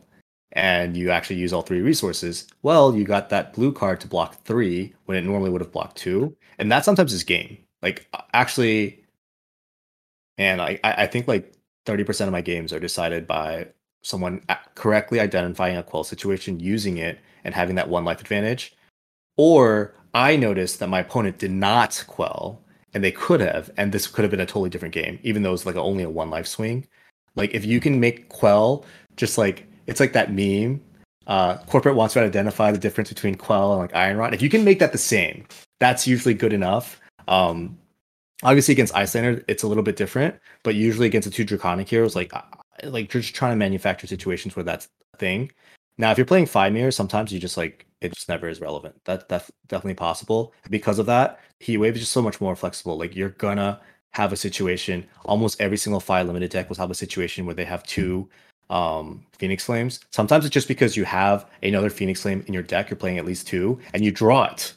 and you actually use all three resources. Well, you got that blue card to block three when it normally would have blocked two, and that sometimes is game. like actually, and I I think like thirty percent of my games are decided by someone correctly identifying a quell situation, using it, and having that one life advantage. Or I noticed that my opponent did not quell, and they could have, and this could have been a totally different game, even though it's like only a one life swing. Like if you can make quell, just like it's like that meme. Uh, corporate wants to identify the difference between quell and like iron rod. If you can make that the same, that's usually good enough. Um, obviously against Icelander, it's a little bit different, but usually against the two draconic heroes, like like you're just trying to manufacture situations where that's a thing. Now, if you're playing Fai mirror, sometimes you just like it just never is relevant. That that's definitely possible. Because of that, Heat Wave is just so much more flexible. Like you're gonna have a situation. Almost every single Fai limited deck will have a situation where they have two um, Phoenix Flames. Sometimes it's just because you have another Phoenix Flame in your deck. You're playing at least two, and you draw it.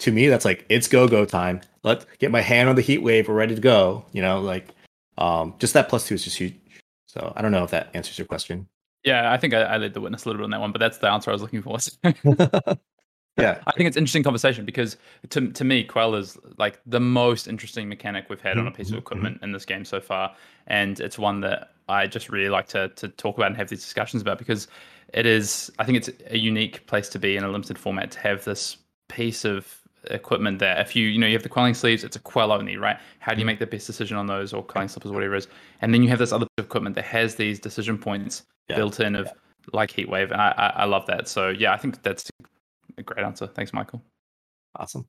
To me, that's like it's go go time. Let's get my hand on the Heat Wave. We're ready to go. You know, like um, just that plus two is just huge. So I don't know if that answers your question. Yeah, I think I, I led the witness a little bit on that one, but that's the answer I was looking for. Yeah, I think it's an interesting conversation because to to me, Quell is like the most interesting mechanic we've had on a piece of equipment in this game so far, and it's one that I just really like to to talk about and have these discussions about because it is. I think it's a unique place to be in a limited format to have this piece of equipment that if you you know you have the quelling sleeves, it's a quell only, right? How do you make the best decision on those, or quelling slippers, whatever it is, and then you have this other piece of equipment that has these decision points yeah. built in of yeah. like Heat Wave, and I, I I love that. So yeah, I think that's a great answer. Thanks, Michael. Awesome.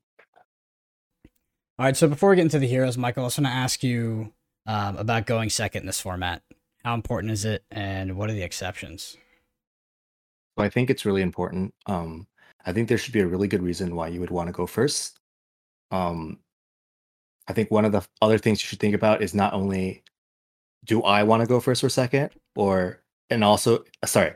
All right. So before we get into the heroes, Michael, I just want to ask you um, about going second in this format. How important is it, and what are the exceptions? Well, I think it's really important. Um, I think there should be a really good reason why you would want to go first. Um, I think one of the other things you should think about is not only do I want to go first or second, or and also sorry.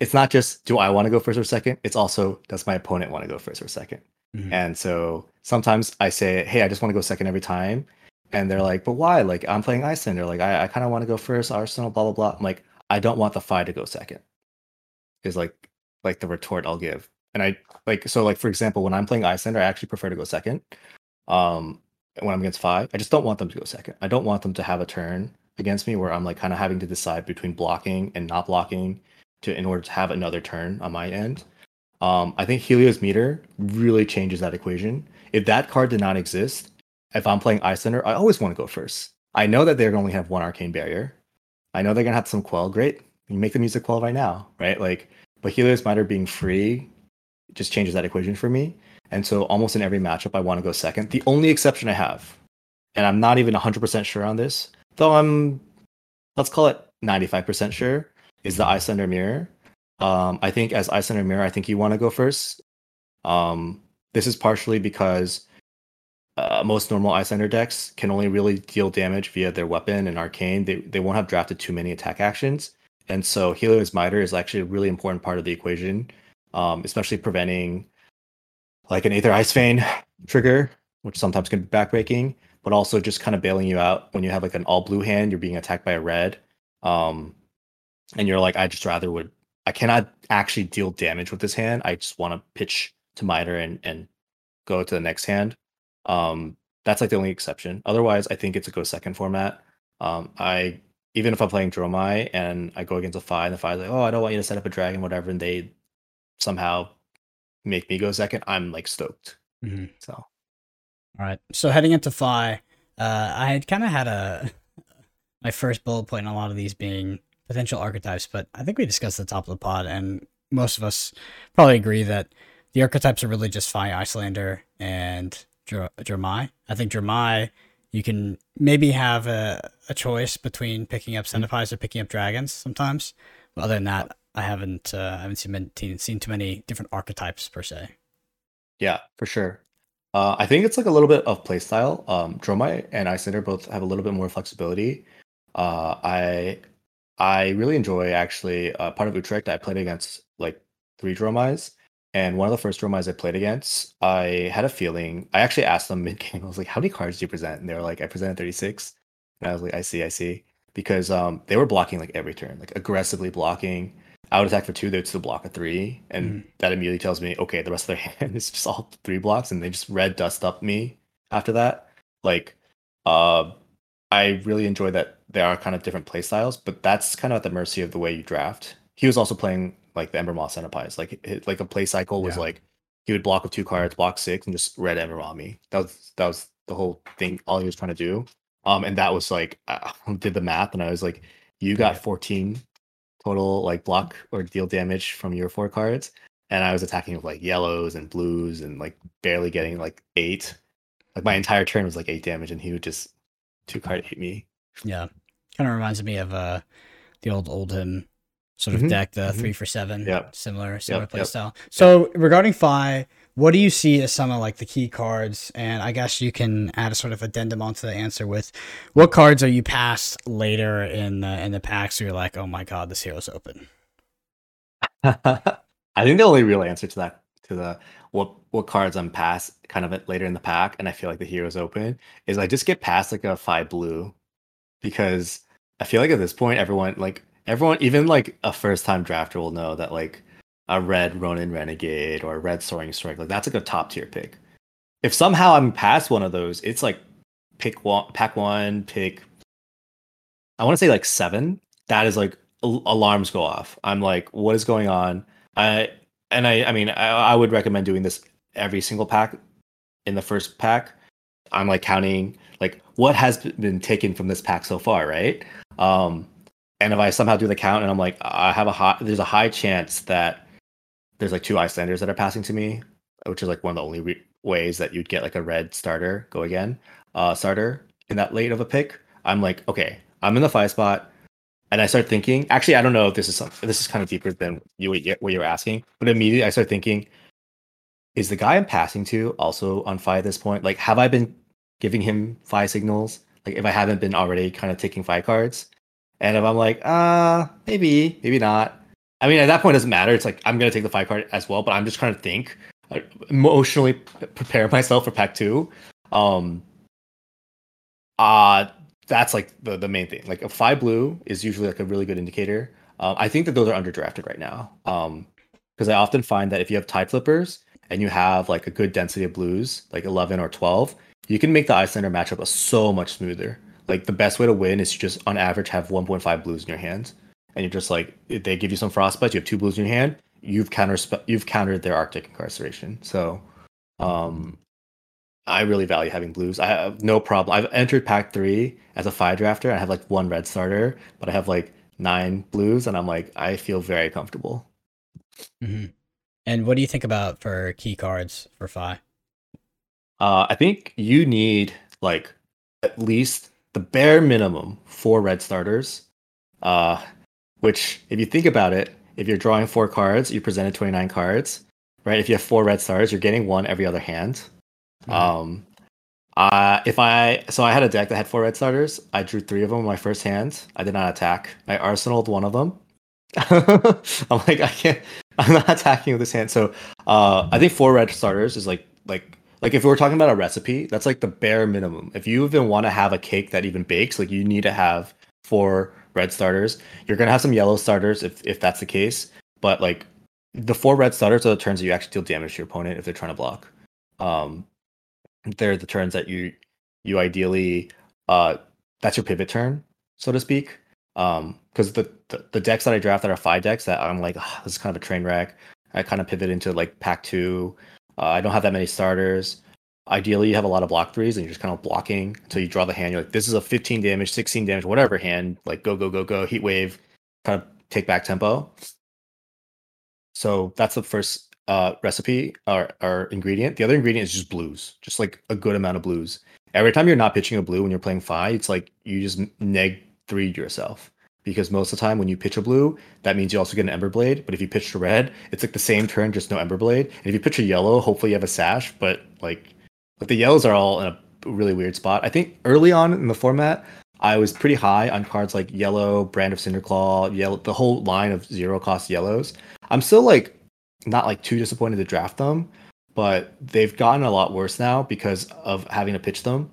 It's not just, do I want to go first or second? It's also, does my opponent want to go first or second? Mm-hmm. And so sometimes I say, hey, I just want to go second every time. And they're like, but why? Like, I'm playing Icelander. Like, I, I kind of want to go first, Arsenal, blah, blah, blah. I'm like, I don't want the Fai to go second is like like the retort I'll give. And I, like, so like, for example, when I'm playing Icelander, I actually prefer to go second. Um, when I'm against Fai, I just don't want them to go second. I don't want them to have a turn against me where I'm like kind of having to decide between blocking and not blocking. To, in order to have another turn on my end. Um, I think Helios Meter really changes that equation. If that card did not exist, if I'm playing Icelander, I always want to go first. I know that they're going to only have one Arcane Barrier. I know they're going to have some Quell. Great. You make them use the Quell right now, right? Like, but Helios Meter being free just changes that equation for me. And so almost in every matchup, I want to go second. The only exception I have, and I'm not even one hundred percent sure on this, though I'm, let's call it ninety-five percent sure, is the Icelander mirror. Um, I think as Icelander mirror, I think you want to go first. Um, this is partially because uh, most normal Icelander decks can only really deal damage via their weapon and arcane. They they won't have drafted too many attack actions. And so Helios Mitre is actually a really important part of the equation, um, especially preventing like an Aether Ice Fane trigger, which sometimes can be backbreaking, but also just kind of bailing you out when you have like an all blue hand, you're being attacked by a red. Um, And you're like, I just rather would, I cannot actually deal damage with this hand. I just want to pitch to Mitre and, and go to the next hand. Um, that's like the only exception. Otherwise, I think it's a go second format. Um, I even if I'm playing Dromai and I go against a Fai and the Fai's like, oh, I don't want you to set up a dragon, whatever, and they somehow make me go second, I'm like stoked. Mm-hmm. So, all right. So heading into Fai, uh, I had kind of had a my first bullet point in a lot of these being potential archetypes, but I think we discussed the top of the pod, and most of us probably agree that the archetypes are really just Fai, Icelander, and Dromai. I think Dromai, you can maybe have a, a choice between picking up centipedes or picking up dragons sometimes. But other than that, I haven't uh, I haven't seen seen too many different archetypes per se. Yeah, for sure. Uh, I think it's like a little bit of playstyle. Um, Dromai and Icelander both have a little bit more flexibility. Uh, I. I really enjoy actually uh, part of Utrecht. I played against like three Dromais, and one of the first Dromais I played against, I had a feeling. I actually asked them mid game. I was like, "How many cards do you present?" And they were like, "I presented thirty-six." And I was like, "I see, I see," because um, they were blocking like every turn, like aggressively blocking. I would attack for two; they'd still block a three, and mm-hmm. that immediately tells me, okay, the rest of their hand is just all three blocks, and they just red dust up me after that. Like, uh, I really enjoy that there are kind of different play styles, but that's kind of at the mercy of the way you draft. He was also playing like the Ember Maw Centipedes. Like, it, like a play cycle was yeah. like he would block with two cards, block six, and just red Ember Maw me. That was that was the whole thing. All he was trying to do. Um, and that was like I did the math, and I was like, you got fourteen total like block or deal damage from your four cards, and I was attacking with like yellows and blues and like barely getting like eight. Like my entire turn was like eight damage, and he would just two card hit me. Yeah, kind of reminds me of uh the old Oldham sort of mm-hmm. deck, the mm-hmm. three for seven. Yeah, similar similar yep. play yep. style. So yep. regarding Fai, what do you see as some of like the key cards? And I guess you can add a sort of addendum onto the answer with what cards are you past later in the, in the pack, so you're like, oh my god, this hero's open. I think the only real answer to that, to the what what cards I'm past kind of later in the pack, and I feel like the hero's open, is I just get past like a five blue, because I feel like at this point everyone like everyone even like a first time drafter will know that like a red Ronin Renegade or a red Soaring Strike, like that's like a top tier pick. If somehow I'm past one of those, it's like pick one, pack one, pick. I want to say like seven. That is like al- alarms go off. I'm like, what is going on? I and I, I mean, I, I would recommend doing this every single pack. In the first pack, I'm like counting like what has been taken from this pack so far, right? Um, and if I somehow do the count and I'm like, I have a high, there's a high chance that there's like two Icelanders that are passing to me, which is like one of the only re- ways that you'd get like a red starter go again uh, starter in that late of a pick. I'm like, okay, I'm in the five spot, and I start thinking. Actually, I don't know if this is some, this is kind of deeper than you what you're asking, but immediately I start thinking: is the guy I'm passing to also on Fai at this point? Like, have I been giving him Fai signals? Like, if I haven't been already kind of taking Fai cards, and if I'm like, ah, uh, maybe, maybe not. I mean, at that point, it doesn't matter. It's like, I'm going to take the five card as well, but I'm just trying to think, I emotionally prepare myself for pack two. Um, uh, that's like the, the main thing. Like a five blue is usually like a really good indicator. Um, I think that those are underdrafted right now. Um, because I often find that if you have tide flippers and you have like a good density of blues, like eleven or twelve, you can make the Icelander matchup so much smoother. Like the best way to win is to just on average have one point five blues in your hands. And you're just like, if they give you some frostbites, you have two blues in your hand, you've counter spe- you've countered their Arctic Incarceration. So, um, I really value having blues. I have no problem. I've entered pack three as a five drafter. I have like one red starter, but I have like nine blues, and I'm like, I feel very comfortable. Mm-hmm. And what do you think about for key cards for Fai? Uh, I think you need like at least the bare minimum four red starters. Uh, Which, if you think about it, if you're drawing four cards, you presented twenty-nine cards, right? If you have four red stars, you're getting one every other hand. Mm-hmm. Um, uh, if I so I had a deck that had four red starters. I drew three of them in my first hand. I did not attack. I arsenaled one of them. I'm like, I can't. I'm not attacking with this hand. So uh, I think four red starters is like like like if we were talking about a recipe, that's like the bare minimum. If you even want to have a cake that even bakes, like you need to have four red starters. You're gonna have some yellow starters if if that's the case, but like the four red starters are the turns that you actually deal damage to your opponent if they're trying to block. Um, they're the turns that you you ideally uh that's your pivot turn, so to speak. Um, because the, the the decks that I draft that are five decks that I'm like, oh, this is kind of a train wreck. I kind of pivot into like pack two. Uh, I don't have that many starters. Ideally, you have a lot of block threes, and you're just kind of blocking until you draw the hand. You're like, this is a fifteen damage, sixteen damage, whatever hand. Like, go, go, go, go, heat wave, kind of take back tempo. So that's the first uh, recipe or, or ingredient. The other ingredient is just blues, just like a good amount of blues. Every time you're not pitching a blue when you're playing Fai, it's like you just neg three yourself. Because most of the time when you pitch a blue, that means you also get an Ember Blade. But if you pitch a red, it's like the same turn, just no Ember Blade. And if you pitch a yellow, hopefully you have a sash, but like... But the yellows are all in a really weird spot. I think early on in the format, I was pretty high on cards like yellow, Brand of Cinderclaw, yellow, the whole line of zero cost yellows. I'm still like not like too disappointed to draft them, but they've gotten a lot worse now because of having to pitch them.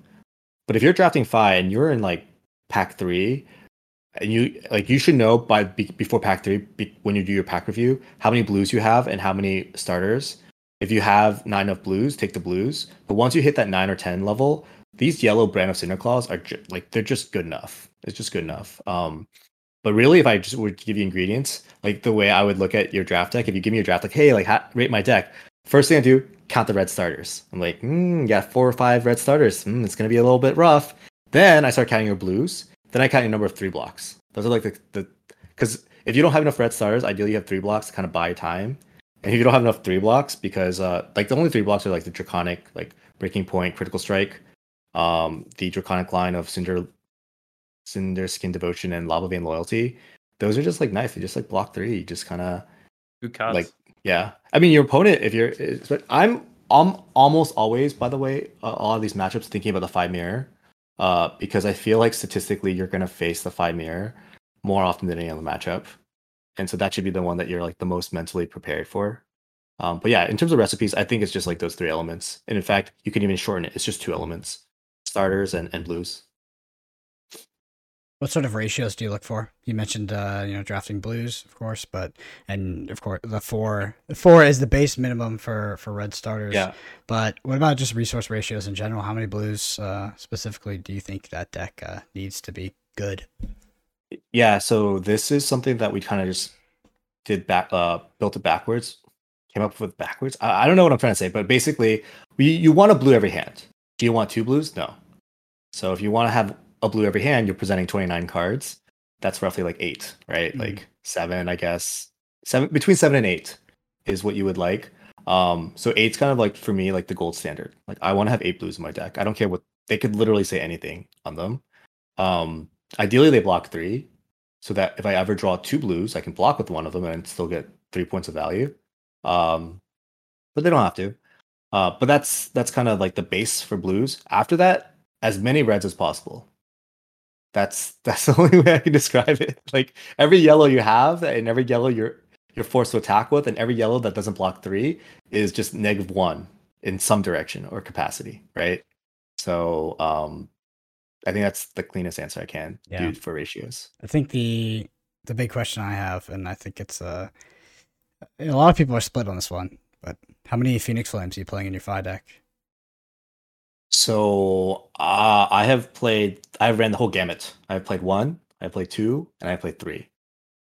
But if you're drafting Fai and you're in like pack three, and you like you should know by before pack three be, when you do your pack review how many blues you have and how many starters. If you have not enough blues, take the blues. But once you hit that nine or ten level, these yellow Brand of Cinderclaws are ju like they're just good enough. It's just good enough. Um, but really, if I just would give you ingredients, like the way I would look at your draft deck, if you give me your draft, like, hey, like ha rate my deck. First thing I do, count the red starters. I'm like, hmm, yeah, four or five red starters. Mm, it's gonna be a little bit rough. Then I start counting your blues. Then I count your number of three blocks. Those are like the the because if you don't have enough red starters, ideally you have three blocks to kind of buy time. And if you don't have enough three blocks, because uh, like the only three blocks are like the Draconic, like Breaking Point, Critical Strike, um, the Draconic line of Cinder, Cinder Skin Devotion, and Lava Vein Loyalty. Those are just like nice. They just like block three. You just kind of like yeah. I mean, your opponent, if you're, but I'm I'm almost always, by the way, uh, all of these matchups thinking about the Fai mirror, uh, because I feel like statistically you're gonna face the Fai mirror more often than any other matchup. And so that should be the one that you're like the most mentally prepared for. Um, but yeah, in terms of recipes, I think it's just like those three elements. And in fact, you can even shorten it. It's just two elements, starters and, and blues. What sort of ratios do you look for? You mentioned, uh, you know, drafting blues, of course, but, and of course the four, the four is the base minimum for, for red starters. Yeah. But what about just resource ratios in general? How many blues uh, specifically do you think that deck uh, needs to be good? Yeah, so this is something that we kind of just did back, uh, built it backwards, came up with backwards. I, I don't know what I'm trying to say, but basically, we you want a blue every hand. Do you want two blues? No. So if you want to have a blue every hand, you're presenting twenty-nine cards. That's roughly like eight, right? Mm-hmm. Like seven, I guess. Seven between seven and eight is what you would like. Um, so eight's kind of like for me like the gold standard. Like I want to have eight blues in my deck. I don't care what they could literally say anything on them. Um, Ideally, they block three, so that if I ever draw two blues, I can block with one of them and still get three points of value. Um, but they don't have to. Uh, but that's that's kind of like the base for blues. After that, as many reds as possible. That's that's the only way I can describe it. Like every yellow you have, and every yellow you're you're forced to attack with, and every yellow that doesn't block three is just negative one in some direction or capacity, right? So. Um, I think that's the cleanest answer I can yeah. do for ratios. I think the the big question I have, and I think it's uh, a lot of people are split on this one, but how many Phoenix Flames are you playing in your Fai deck? So uh, I have played, I ran the whole gamut. I've played one, I played two, and I played three.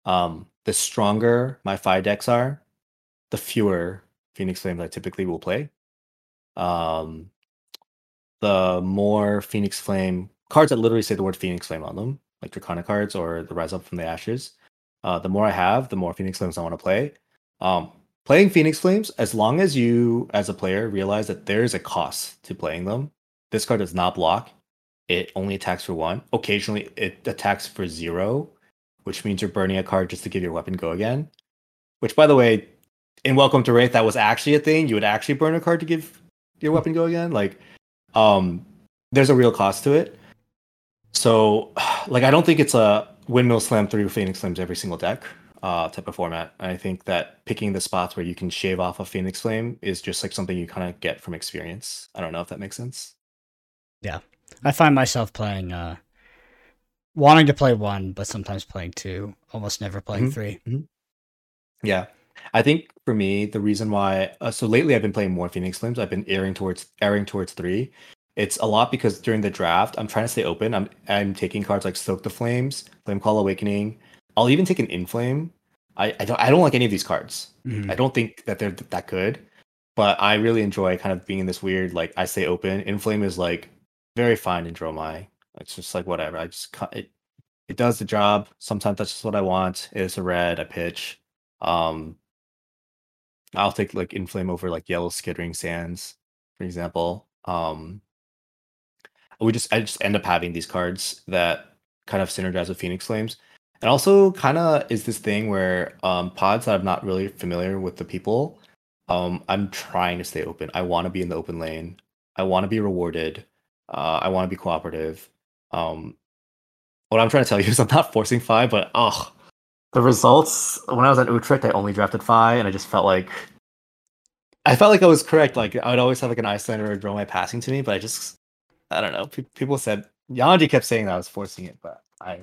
Um, the stronger my Fai decks are, the fewer Phoenix Flames I typically will play. Um, the more Phoenix Flame cards that literally say the word Phoenix Flame on them, like Draconic cards or the Rise Up from the Ashes. Uh, the more I have, the more Phoenix Flames I want to play. Um, playing Phoenix Flames, as long as you, as a player, realize that there is a cost to playing them. This card does not block. It only attacks for one. Occasionally, it attacks for zero, which means you're burning a card just to give your weapon go again. Which, by the way, in Welcome to Wraith, that was actually a thing. You would actually burn a card to give your weapon go again. Like, um, there's a real cost to it. So, like, I don't think it's a windmill slam through Phoenix Flames every single deck uh, type of format. I think that picking the spots where you can shave off a Phoenix Flame is just like something you kind of get from experience. I don't know if that makes sense. Yeah, I find myself playing, uh, wanting to play one, but sometimes playing two, almost never playing mm-hmm. three. Mm-hmm. Yeah, I think for me the reason why uh, so lately I've been playing more Phoenix Flames. I've been erring towards erring towards three. It's a lot because during the draft, I'm trying to stay open. I'm I'm taking cards like Soak the Flames, Flame Call Awakening. I'll even take an Inflame. I, I don't I don't like any of these cards. Mm-hmm. I don't think that they're th that good, but I really enjoy kind of being in this weird like I stay open. Inflame is like very fine in Dromai. It's just like whatever. I just it it does the job. Sometimes that's just what I want. It's a red. I pitch. Um, I'll take like Inflame over like yellow Skittering Sands, for example. Um. We just I just end up having these cards that kind of synergize with Phoenix Flames. And also kind of is this thing where um, pods that I'm not really familiar with the people, um, I'm trying to stay open. I want to be in the open lane. I want to be rewarded. Uh, I want to be cooperative. Um, what I'm trying to tell you is I'm not forcing Fai, but oh, the results, when I was at Utrecht, I only drafted Fai, and I just felt like... I felt like I was correct. Like I would always have like an Icelander or a Dromai passing to me, but I just... I don't know. Pe people said Yanji kept saying that I was forcing it, but I.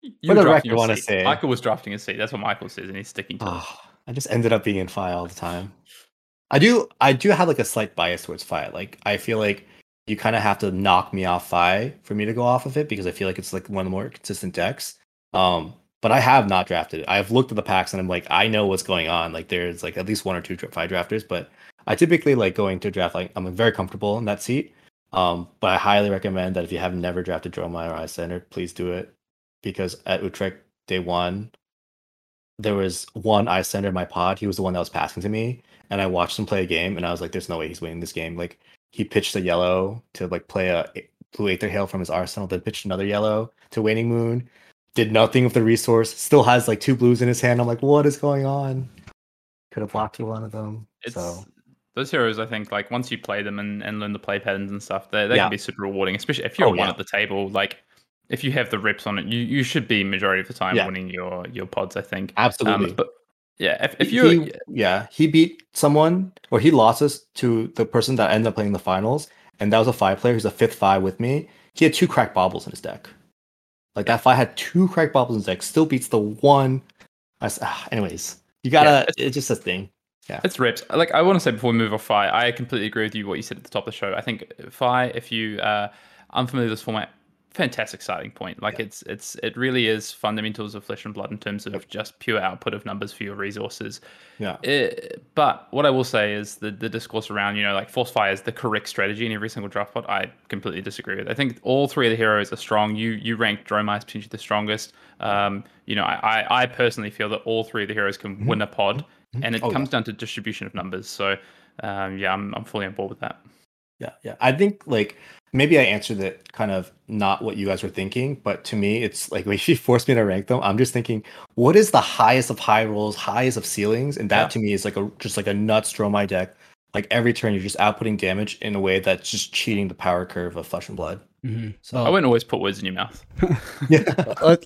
You were drafting want to say Michael was drafting a seat. That's what Michael says, and he's sticking to. Oh, it. I just ended up being in Fai all the time. I do. I do have like a slight bias towards Fai. Like I feel like you kind of have to knock me off Fai for me to go off of it, because I feel like it's like one of the more consistent decks. Um, but I have not drafted it. I've looked at the packs and I'm like, I know what's going on. Like there's like at least one or two Fai drafters, but I typically like going to draft, like I'm very comfortable in that seat. Um, but I highly recommend that if you have never drafted Dromai or Icelander, please do it, because at Utrecht day one, there was one Icelander in my pod. He was the one that was passing to me, and I watched him play a game, and I was like, there's no way he's winning this game. Like he pitched a yellow to like play a blue Aether Hail from his Arsenal, then pitched another yellow to Waning Moon, did nothing with the resource, still has like two blues in his hand. I'm like, what is going on? Could have blocked one of them. It's... So. Those heroes, I think, like once you play them and, and learn the play patterns and stuff, they they yeah. can be super rewarding, especially if you're oh, one yeah. at the table. Like if you have the reps on it, you, you should be majority of the time yeah. winning your your pods, I think. Absolutely. Um, but yeah, if, if you yeah, he beat someone, or he lost us to the person that ended up playing the finals, and that was a Fai player who's a fifth Fai with me. He had two crack bobbles in his deck. Like that Fai had two crack bobbles in his deck, still beats the one. I, ah, anyways, you gotta yeah. it's just a thing. Yeah. It's rips. Like I want to say before we move off Fai, I completely agree with you what you said at the top of the show. I think Fai, if you uh, are unfamiliar with this format, fantastic starting point. Like yeah. it's it's it really is fundamentals of Flesh and Blood in terms of yep. just pure output of numbers for your resources. Yeah. It, but what I will say is the the discourse around, you know, like Force Fire is the correct strategy in every single draft pod, I completely disagree with. I think all three of the heroes are strong. You you rank Dromai as potentially the strongest. Um, you know, I, I I personally feel that all three of the heroes can mm-hmm. win a pod. And it oh, comes yeah. down to distribution of numbers. So, um, yeah, I'm I'm fully on board with that. Yeah, yeah. I think, like, maybe I answered it kind of not what you guys were thinking, but to me, it's like, if you force me to rank them, I'm just thinking, what is the highest of high rolls, highest of ceilings? And that, yeah. to me, is like a just like a nuts Dromai deck. Like, every turn, you're just outputting damage in a way that's just cheating the power curve of Flesh and Blood. Mm-hmm. So I wouldn't always put words in your mouth. yeah.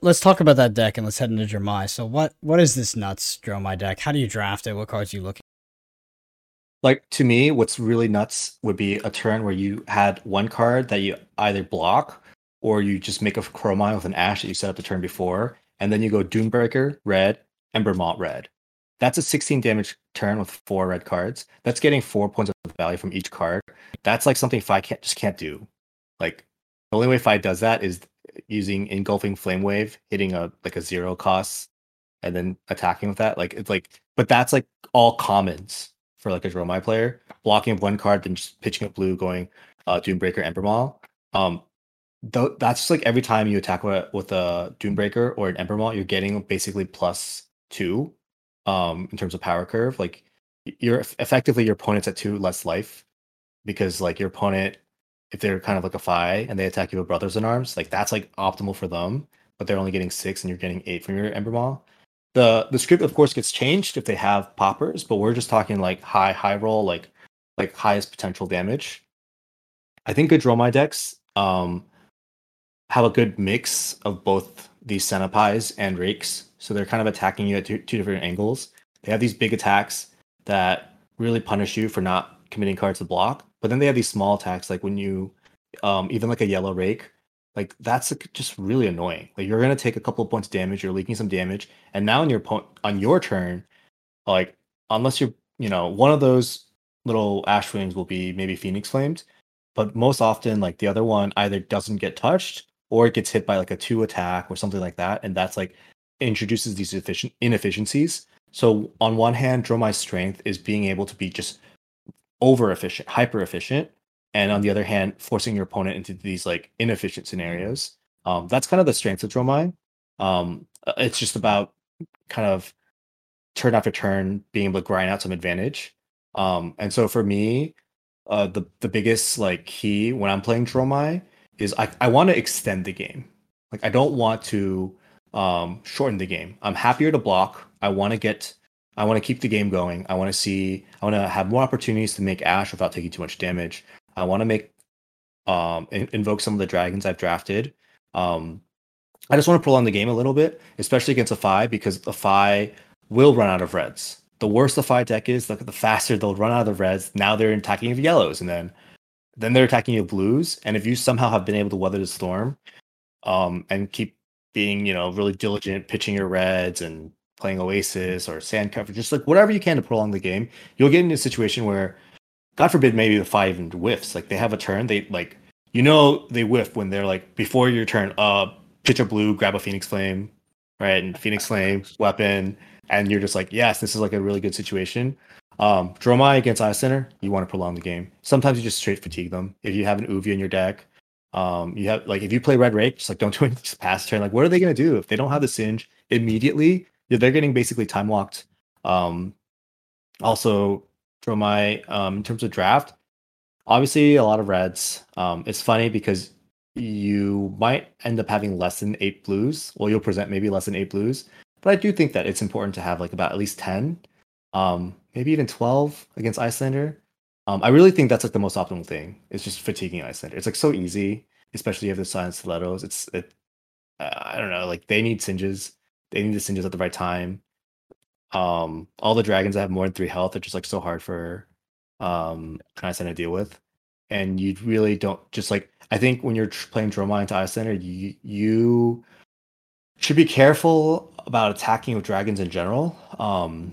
Let's talk about that deck and let's head into Dromai. So what what is this nuts Dromai deck? How do you draft it? What cards are you looking at? Like, to me, what's really nuts would be a turn where you had one card that you either block or you just make a Chromai with an Ash that you set up the turn before, and then you go Doombreaker, red, Ember Maw, red. That's a sixteen damage turn with four red cards. That's getting four points of value from each card. That's like something Fai can't just can't do. Like the only way Fai does that is using engulfing flame wave, hitting a like a zero cost, and then attacking with that. Like it's like, but that's like all commons for like a Dromai player. Blocking one card, then just pitching a blue, going uh, Doombreaker, Ember Maw. Um, th- that's just like every time you attack with, with a Doombreaker or an Ember Maw, you're getting basically plus two. Um, in terms of power curve, like you're effectively your opponent's at two less life, because like your opponent, if they're kind of like a Fai and they attack you with brothers in arms, like that's like optimal for them, but they're only getting six and you're getting eight from your Ember Maw. The the script of course gets changed if they have poppers, but we're just talking like high high roll, like like highest potential damage. I think good Dromai decks um, have a good mix of both these centipides and rakes. So they're kind of attacking you at two, two different angles. They have these big attacks that really punish you for not committing cards to block. But then they have these small attacks, like when you, um, even like a yellow rake, like that's just really annoying. Like you're gonna take a couple of points of damage, you're leaking some damage, and now on your po- on your turn, like unless you're, you know, one of those little Ashwings will be maybe Phoenix Flames, but most often like the other one either doesn't get touched or it gets hit by like a two attack or something like that, and that's like introduces these efficient inefficiencies. So on one hand, Dromai's strength is being able to be just over efficient, hyper efficient, and on the other hand, forcing your opponent into these like inefficient scenarios. Um, that's kind of the strength of Dromai. Um, it's just about kind of turn after turn being able to grind out some advantage. Um, and so for me, uh, the the biggest like key when I'm playing Dromai is I I want to extend the game. Like I don't want to um shorten the game. I'm happier to block. I want to get I want to keep the game going. I want to see I want to have more opportunities to make Ash without taking too much damage. I want to make um in, invoke some of the dragons I've drafted. um I just want to prolong the game a little bit, especially against a Fai, because a Fai will run out of reds. The worse the Fai deck is, the, the faster they'll run out of the reds. Now they're attacking you with yellows, and then then they're attacking you with blues, and if you somehow have been able to weather the storm um and keep being, you know, really diligent, pitching your reds and playing Oasis or Sand Cover, just like whatever you can to prolong the game, you'll get into a situation where God forbid maybe the five even whiffs. Like, they have a turn, they like, you know, they whiff when they're like, before your turn, uh, pitch a blue, grab a Phoenix Flame, right? And Phoenix Flame, weapon, and you're just like, yes, this is like a really good situation. Um, Dromai against Icelander, you want to prolong the game. Sometimes you just straight fatigue them. If you have an Uvia in your deck, um, you have like, if you play Red Rake, just like don't do anything, just pass the turn. Like, what are they going to do? If they don't have the Singe immediately, they're getting basically time locked. Um, also, Dromai, um, in terms of draft, obviously a lot of reds. Um, it's funny because you might end up having less than eight blues. Well, you'll present maybe less than eight blues, but I do think that it's important to have like about at least ten, um, maybe even twelve against Icelander. Um, I really think that's like the most optimal thing. It's just fatiguing Icelander. It's like so easy, especially if you have the Silent Stilettos. It's it. I don't know. Like, they need singes. They need the singes at the right time. Um, all the dragons that have more than three health are just like so hard for um an Icelander to deal with. And you really don't just like, I think when you're playing Dromai into Icelander, you you should be careful about attacking with dragons in general. Um,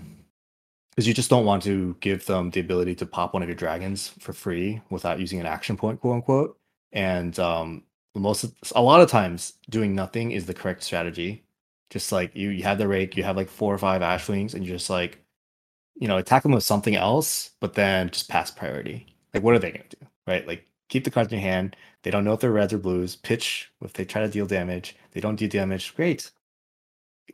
because you just don't want to give them the ability to pop one of your dragons for free without using an action point, quote unquote. And um, most of, a lot of times, doing nothing is the correct strategy. Just like you, you have the rake, you have like four or five Ashwings, and you just like, you know, attack them with something else, but then just pass priority. Like, what are they gonna do, right? Like, keep the cards in your hand. They don't know if they're reds or blues. Pitch if they try to deal damage. They don't deal damage. Great.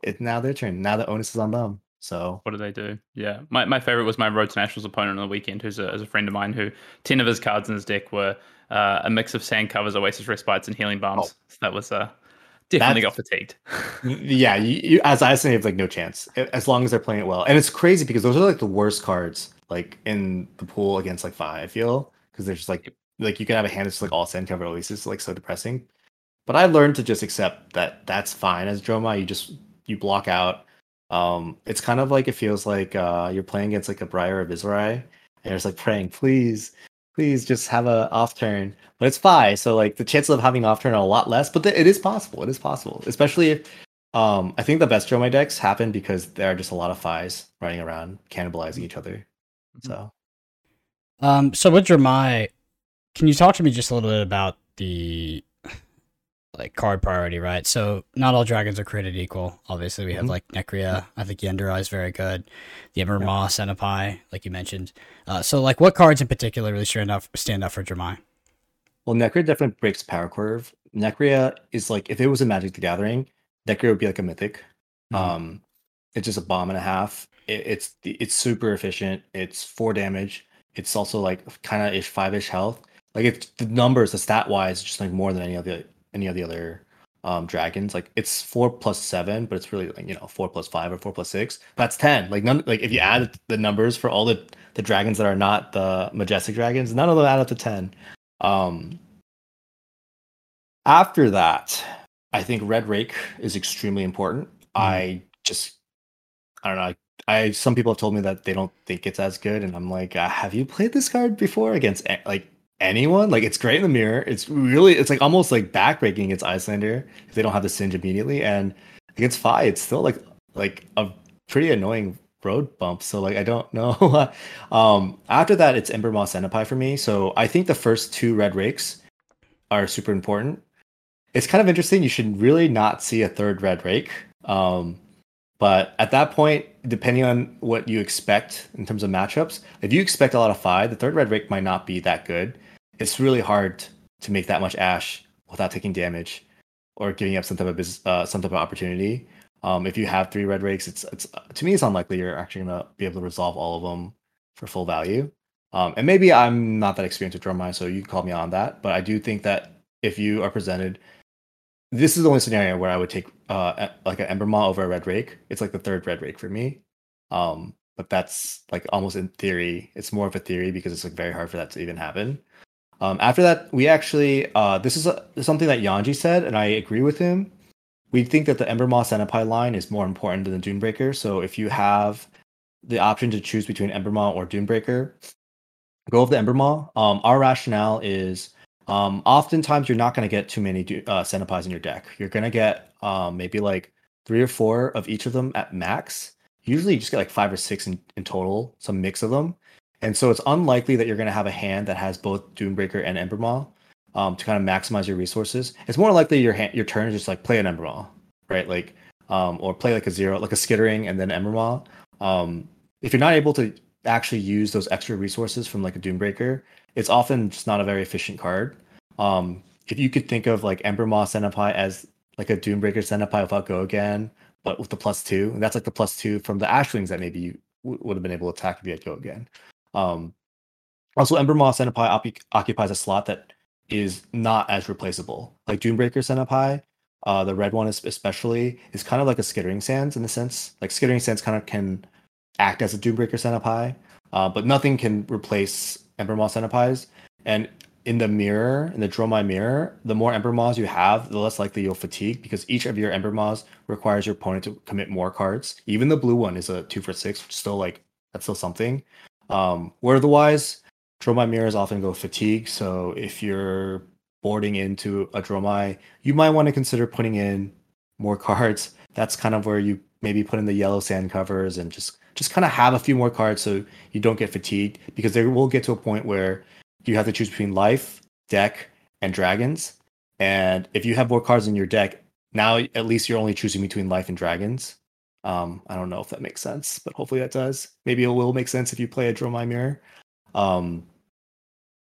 It's now their turn. Now the onus is on them. So what do they do? Yeah, my my favorite was my Road to Nationals opponent on the weekend, who's a, is a friend of mine, who ten of his cards in his deck were uh, a mix of Sand Covers, Oasis Respites, and Healing Balms. Oh. So that was uh, definitely That's, got fatigued. Yeah, you, you, as I say, you have like no chance as long as they're playing it well. And it's crazy because those are like the worst cards like in the pool against like Fai, I feel, because they're just like like you can have a hand that's like all Sand Cover Oasis, like so depressing. But I learned to just accept that that's fine as Dromai. You just you block out. Um, it's kind of like, it feels like uh, you're playing against like a Briar or Vizorai, and it's like praying, please, please just have a off turn. But it's Fai, so like the chances of having off turn are a lot less. But th- it is possible. It is possible, especially if um, I think the best Dromai decks happen because there are just a lot of Fais running around cannibalizing each other. Mm-hmm. So, um, so with Dromai, can you talk to me just a little bit about the like card priority, right? So not all dragons are created equal. Obviously, we mm-hmm. have like Nekria. I think Yendera is very good. The Ember Maw, yeah. Senpai, like you mentioned. Uh, so like, what cards in particular really stand out stand out for Dromai? Well, Nekria definitely breaks power curve. Nekria is like, if it was a Magic the Gathering, Nekria would be like a mythic. Mm-hmm. Um, it's just a bomb and a half. It, it's it's super efficient. It's four damage. It's also like kind of ish five ish health. Like, if the numbers, the stat wise, just like more than any of the any of the other um, dragons. Like, it's four plus seven, but it's really like, you know, four plus five or four plus six. That's ten. Like, none, like if you add the numbers for all the, the dragons that are not the majestic dragons, none of them add up to ten. Um, after that, I think Red Rake is extremely important. Mm. I just, I don't know. I, I some people have told me that they don't think it's as good, and I'm like, uh, have you played this card before against like anyone? Like, it's great in the mirror. It's really, it's like almost like backbreaking against Icelander if they don't have the singe immediately, and against Fai, it's still like like a pretty annoying road bump. So like, I don't know. um after that, it's Ember Maw Senpai for me. So I think the first two Red Rakes are super important. It's kind of interesting. You should really not see a third Red Rake. Um, but at that point, depending on what you expect in terms of matchups, if you expect a lot of Fai, the third Red Rake might not be that good. It's really hard to make that much Ash without taking damage or giving up some type of business, uh, some type of opportunity. Um, if you have three Red Rakes, it's it's to me it's unlikely you're actually gonna be able to resolve all of them for full value. Um, and maybe I'm not that experienced with Dromai, so you can call me on that. But I do think that if you are presented, this is the only scenario where I would take uh, like an Ember Maw over a Red Rake. It's like the third Red Rake for me. Um, but that's like almost in theory. It's more of a theory because it's like very hard for that to even happen. Um, after that, we actually, uh, this is a, something that Yanji said, and I agree with him. We think that the Ember Maw Senpai line is more important than the Doombreaker. So if you have the option to choose between Ember Maw or Doombreaker, go with the Ember Maw. Um, our rationale is um, oftentimes you're not going to get too many uh, Senpais in your deck. You're going to get um, maybe like three or four of each of them at max. Usually you just get like five or six in, in total, some mix of them. And so it's unlikely that you're going to have a hand that has both Doombreaker and Ember Maw um, to kind of maximize your resources. It's more likely your hand, your turn is just like play an Ember Maw, right? Like, um, or play like a zero, like a Skittering and then Ember Maw. Um, if you're not able to actually use those extra resources from like a Doombreaker, it's often just not a very efficient card. Um, if you could think of like Ember Maw Senpai as like a Doombreaker Senpai without Go Again, but with the plus two, and that's like the plus two from the Ashwings that maybe you w- would have been able to attack if you had Go Again. Um, also, Ember Maw Senpai op- occupies a slot that is not as replaceable. Like Doombreaker Senpai, uh, the red one is especially, is kind of like a Skittering Sands in a sense. Like Skittering Sands kind of can act as a Doombreaker Senpai, uh, but nothing can replace Ember Maw Senpais. And in the mirror, in the Dromai mirror, the more Ember Maws you have, the less likely you'll fatigue, because each of your Ember Maws requires your opponent to commit more cards. Even the blue one is a two for six, which is still like, that's still something. Um, where otherwise, Dromai mirrors often go fatigue, so if you're boarding into a Dromai, you might want to consider putting in more cards. That's kind of where you maybe put in the yellow sand covers and just, just kind of have a few more cards so you don't get fatigued, because there will get to a point where you have to choose between life, deck, and dragons. And if you have more cards in your deck, now at least you're only choosing between life and dragons. Um, I don't know if that makes sense, but hopefully that does. Maybe it will make sense if you play a Dromai Mirror. Um,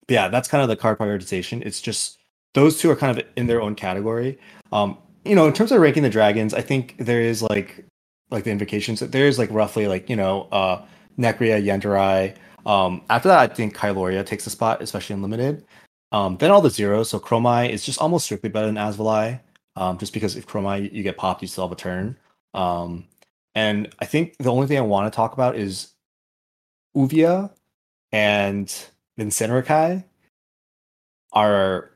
yeah, that's kind of the card prioritization. It's just those two are kind of in their own category. Um, you know, in terms of ranking the dragons, I think there is like like the invocations. There is like roughly like, you know, uh, Nekria, Yenderai. Um, after that, I think Kyloria takes the spot, especially in Limited. Um, then all the zeros. So Chromai is just almost strictly better than Asvali, um, just because if Chromai, you get popped, you still have a turn. Um, And I think the only thing I want to talk about is Uvia and Vincentarakai are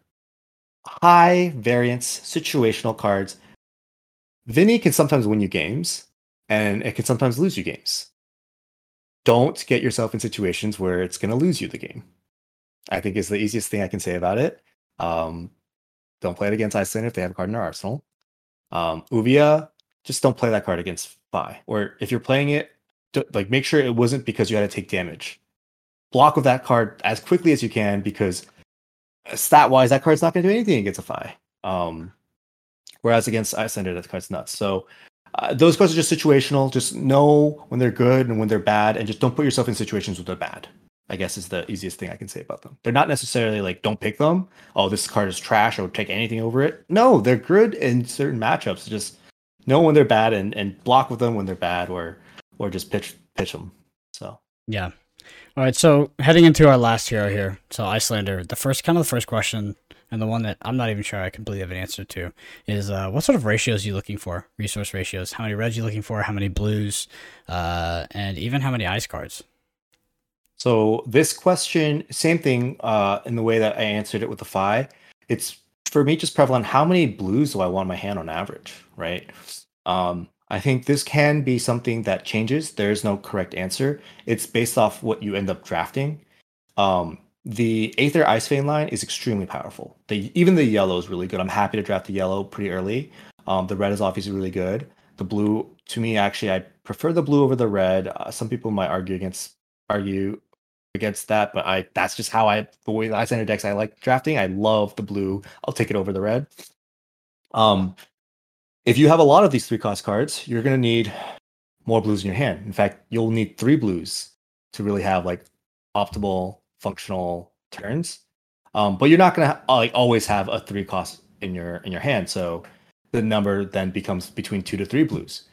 high variance situational cards. Vinny can sometimes win you games, and it can sometimes lose you games. Don't get yourself in situations where it's going to lose you the game, I think is the easiest thing I can say about it. Um, don't play it against Iceland if they have a card in their arsenal. Um, Uvia, just don't play that card against Fai, or if you're playing it, like make sure it wasn't because you had to take damage. Block with that card as quickly as you can, because stat wise that card's not going to do anything against a Fai, um whereas against Icelander that card's nuts. So uh, those cards are just situational. Just know when they're good and when they're bad, and just don't put yourself in situations where they're bad, I guess is the easiest thing I can say about them. They're not necessarily like, don't pick them, oh this card is trash, I would take anything over it. No, they're good in certain matchups. Just know when they're bad and, and block with them when they're bad, or or just pitch pitch them. So yeah, all right. So heading into our last hero here, so Icelander. The first kind of the first question, and the one that I'm not even sure I completely have an answer to, is uh, what sort of ratios are you looking for? Resource ratios. How many reds are you looking for? How many blues? Uh, and even how many ice cards? So this question, same thing uh, in the way that I answered it with the Fai. It's for me just prevalent. How many blues do I want in my hand on average? Right. Um, I think this can be something that changes. There is no correct answer. It's based off what you end up drafting. Um, the Aether Ice Fane line is extremely powerful. The, even the yellow is really good. I'm happy to draft the yellow pretty early. Um, the red is obviously really good. The blue, to me, actually, I prefer the blue over the red. Uh, some people might argue against argue against that, but I that's just how I the way the Icelander decks I like drafting. I love the blue. I'll take it over the red. Um. If you have a lot of these three cost cards, you're going to need more blues in your hand. In fact, you'll need three blues to really have like optimal functional turns. Um, but you're not going to ha- like always have a three cost in your in your hand. So the number then becomes between two to three blues.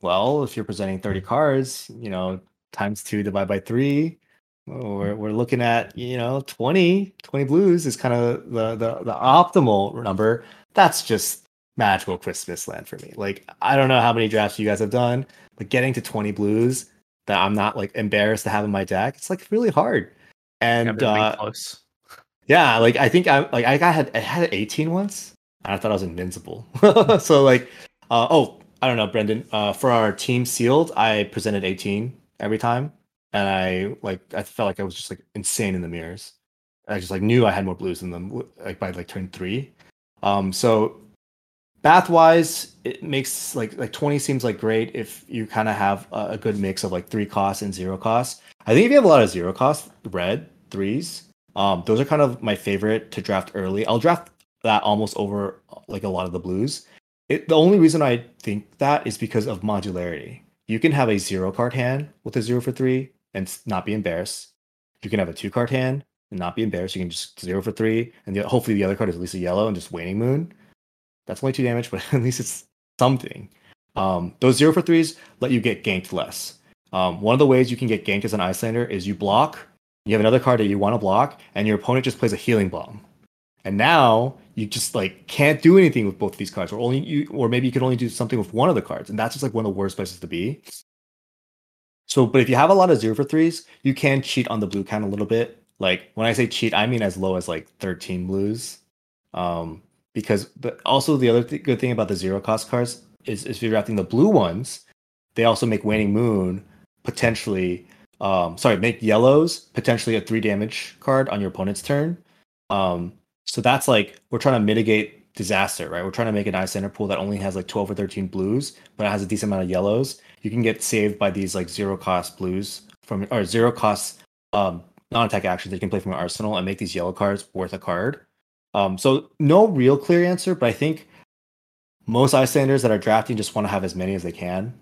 Well, if you're presenting thirty cards, you know, times two divided by three, we're we're looking at, you know, twenty, twenty blues is kind of the, the the optimal number. That's just magical Christmas land for me. Like, I don't know how many drafts you guys have done, but getting to twenty blues that I'm not like embarrassed to have in my deck, it's like really hard. And yeah, uh, close. yeah like I think I like I got I had eighteen once, and I thought I was invincible. So like, uh, oh, I don't know, Brendan. Uh, for our team sealed, I presented eighteen every time, and I like I felt like I was just like insane in the mirrors. I just like knew I had more blues in them like by like turn three. Um, so Bath-wise, it makes like like twenty seems like great if you kind of have a, a good mix of like three costs and zero costs. I think if you have a lot of zero costs, red threes, um, those are kind of my favorite to draft early. I'll draft that almost over like a lot of the blues. It, the only reason I think that is because of modularity. You can have a zero card hand with a zero for three and not be embarrassed. You can have a two card hand and not be embarrassed. You can just zero for three, and the, hopefully the other card is at least a yellow and just Waning Moon. That's only two damage, but at least it's something. Um, those zero for threes let you get ganked less. Um, one of the ways you can get ganked as an Icelander is you block, you have another card that you want to block, and your opponent just plays a Healing Bomb. And now you just like can't do anything with both of these cards, or only you, or maybe you can only do something with one of the cards, and that's just like one of the worst places to be. So, but if you have a lot of zero for threes, you can cheat on the blue count a little bit. Like when I say cheat, I mean as low as like thirteen blues. Um, Because but also the other th- good thing about the zero cost cards is, is if you're drafting the blue ones, they also make Waning Moon potentially, um, sorry, make yellows potentially a three damage card on your opponent's turn. Um, so that's like, we're trying to mitigate disaster, right? We're trying to make an Icelander pool that only has like twelve or thirteen blues, but it has a decent amount of yellows. You can get saved by these like zero cost blues from, or zero cost um, non-attack actions that you can play from your arsenal and make these yellow cards worth a card. Um, so no real clear answer, but I think most Icelanders that are drafting just want to have as many as they can,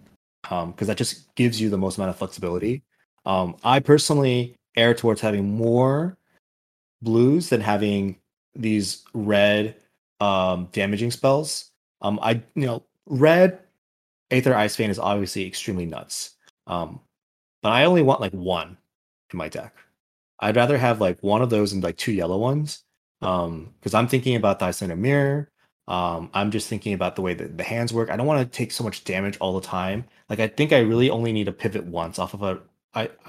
because um, that just gives you the most amount of flexibility. Um, I personally err towards having more blues than having these red um, damaging spells. Um, I you know red Aether Ice Fane is obviously extremely nuts, um, but I only want like one in my deck. I'd rather have like one of those and like two yellow ones. Um, because I'm thinking about the Icelander mirror. Um, I'm just thinking about the way that the hands work. I don't want to take so much damage all the time. Like I think I really only need to pivot once off of a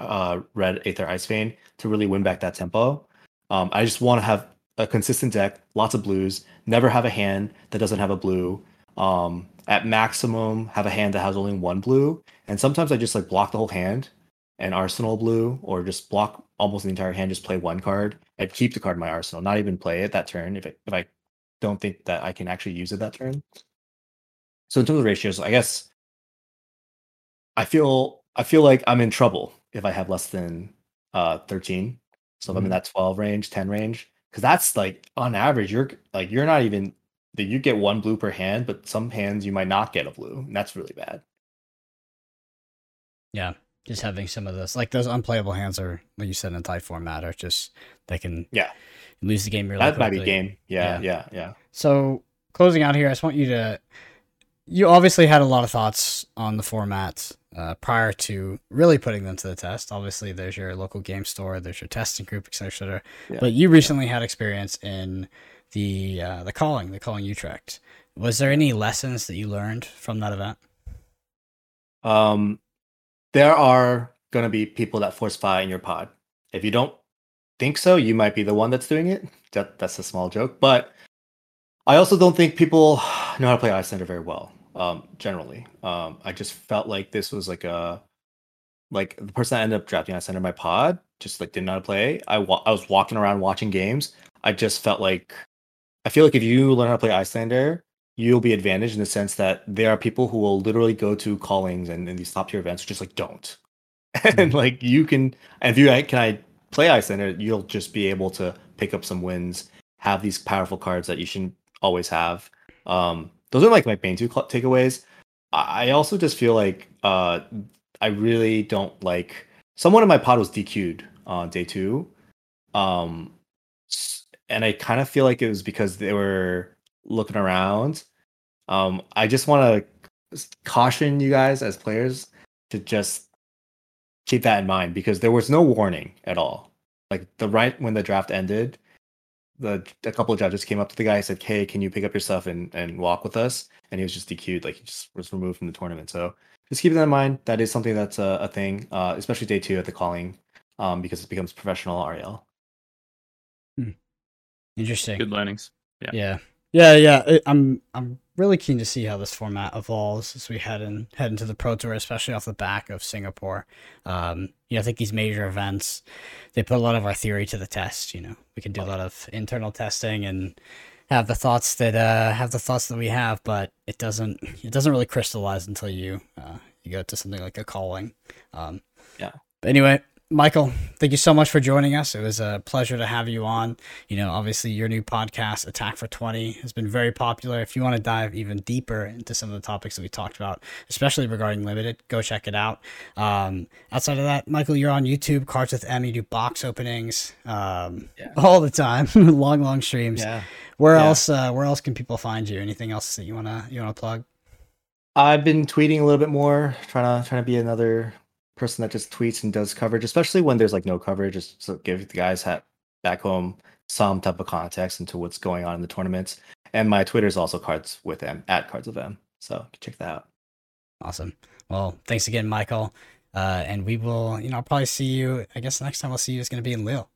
uh, red Aether Ice Fane to really win back that tempo. Um, I just want to have a consistent deck, lots of blues, never have a hand that doesn't have a blue. Um, at maximum, have a hand that has only one blue. And sometimes I just like block the whole hand and arsenal blue, or just block almost the entire hand, just play one card and keep the card in my arsenal, not even play it that turn if, it, if I don't think that I can actually use it that turn. So in terms of ratios, I guess I feel I feel like I'm in trouble if I have less than uh, thirteen. So mm-hmm. if I'm in that twelve range, ten range, because that's like on average, you're like you're not even that you get one blue per hand, but some hands you might not get a blue, and that's really bad. Yeah. Just having some of those, like those unplayable hands are, like you said, in tight format are just, they can yeah lose the game really quickly. That might be game. Yeah, yeah, yeah, yeah. So closing out here, I just want you to, you obviously had a lot of thoughts on the format uh, prior to really putting them to the test. Obviously, there's your local game store, there's your testing group, et cetera, et cetera. Yeah. But you recently yeah. had experience in the uh, the calling, the calling Utrecht. Was there any lessons that you learned from that event? Um. There are going to be people that force Fai in your pod. If you don't think so, you might be the one that's doing it. That, that's a small joke. But I also don't think people know how to play Icelander very well, um, generally. Um, I just felt like this was like a... Like, the person that ended up drafting Icelander in my pod just, like, didn't know how to play. I, wa- I was walking around watching games. I just felt like... I feel like if you learn how to play Icelander, you'll be advantaged in the sense that there are people who will literally go to callings and, and these top tier events just like don't. Mm-hmm. And like you can, if you can I play Icelander, you'll just be able to pick up some wins, have these powerful cards that you shouldn't always have. Um, those are like my main two takeaways. I also just feel like uh, I really don't like, someone in my pod was D Q'd on day two. Um, and I kind of feel like it was because they were looking around. um I just want to caution you guys as players to just keep that in mind, because there was no warning at all. Like the right when the draft ended, the a couple of judges came up to the guy and said, "Hey, can you pick up your stuff and and walk with us?" And he was just D Q'd. Like he just was removed from the tournament. So just keep that in mind. That is something that's a, a thing, uh especially day two at the calling, um because it becomes professional R E L. Hmm. Interesting. Good learnings. Yeah. Yeah. Yeah, yeah, I'm I'm really keen to see how this format evolves as we head in head into the Pro Tour, especially off the back of Singapore. Um, you know, I think these major events, they put a lot of our theory to the test. You know, we can do a lot of internal testing and have the thoughts that uh, have the thoughts that we have, but it doesn't it doesn't really crystallize until you uh, you go to something like a calling. Um, yeah. But anyway, Michael, thank you so much for joining us. It was a pleasure to have you on. You know, obviously your new podcast, Attack for twenty, has been very popular. If you want to dive even deeper into some of the topics that we talked about, especially regarding Limited, go check it out. Um, outside of that, Michael, you're on YouTube, Cards with M, you do box openings um, yeah. all the time, long, long streams. Yeah. Where yeah. else uh, Where else can people find you? Anything else that you want to you wanna plug? I've been tweeting a little bit more, trying to, trying to be another person that just tweets and does coverage, especially when there's like no coverage, just so give the guys hat back home some type of context into what's going on in the tournaments. And my Twitter is also Cards with M, at Cards with M, so check that out. Awesome. Well, thanks again, Michael, uh and we will, you know, I'll probably see you, I guess the next time I'll see you is going to be in Lille.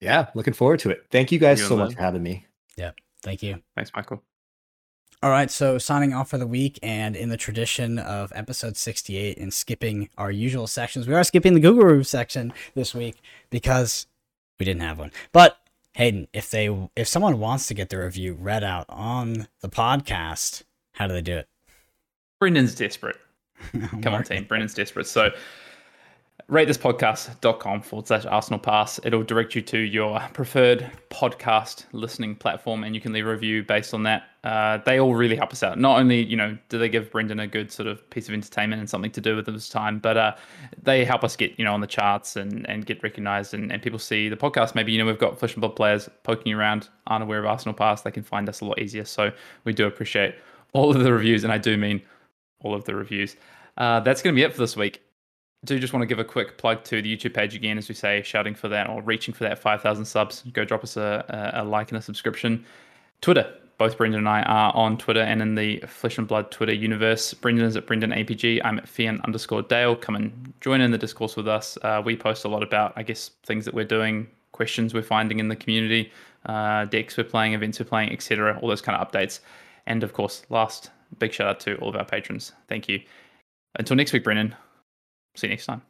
Yeah, looking forward to it. Thank you guys so much for having me. Yeah, thank you. Thanks, Michael. All right, so signing off for the week, and in the tradition of episode sixty-eight and skipping our usual sections, we are skipping the Google Room section this week because we didn't have one. But Hayden, if they if someone wants to get their review read out on the podcast, how do they do it? Brendan's desperate. Come on, team. Brendan's desperate. So ratethispodcast.com forward slash Arsenal Pass. It'll direct you to your preferred podcast listening platform, and you can leave a review based on that. Uh, they all really help us out. Not only, you know, do they give Brendan a good sort of piece of entertainment and something to do with his time, but uh, they help us get, you know, on the charts and, and get recognized, and, and people see the podcast. Maybe, you know, we've got Flesh and Blood players poking around, aren't aware of Arsenal Pass. They can find us a lot easier. So we do appreciate all of the reviews, and I do mean all of the reviews. Uh, that's going to be it for this week. Do just want to give a quick plug to the YouTube page again, as we say, shouting for that or reaching for that five thousand subs. Go drop us a, a like and a subscription. Twitter. Both Brendan and I are on Twitter and in the Flesh and Blood Twitter universe. Brendan is at BrendanAPG. I'm at Fian underscore Dale. Come and join in the discourse with us. Uh, we post a lot about, I guess, things that we're doing, questions we're finding in the community, uh, decks we're playing, events we're playing, et cetera. All those kind of updates. And of course, last big shout out to all of our patrons. Thank you. Until next week, Brendan. See you next time.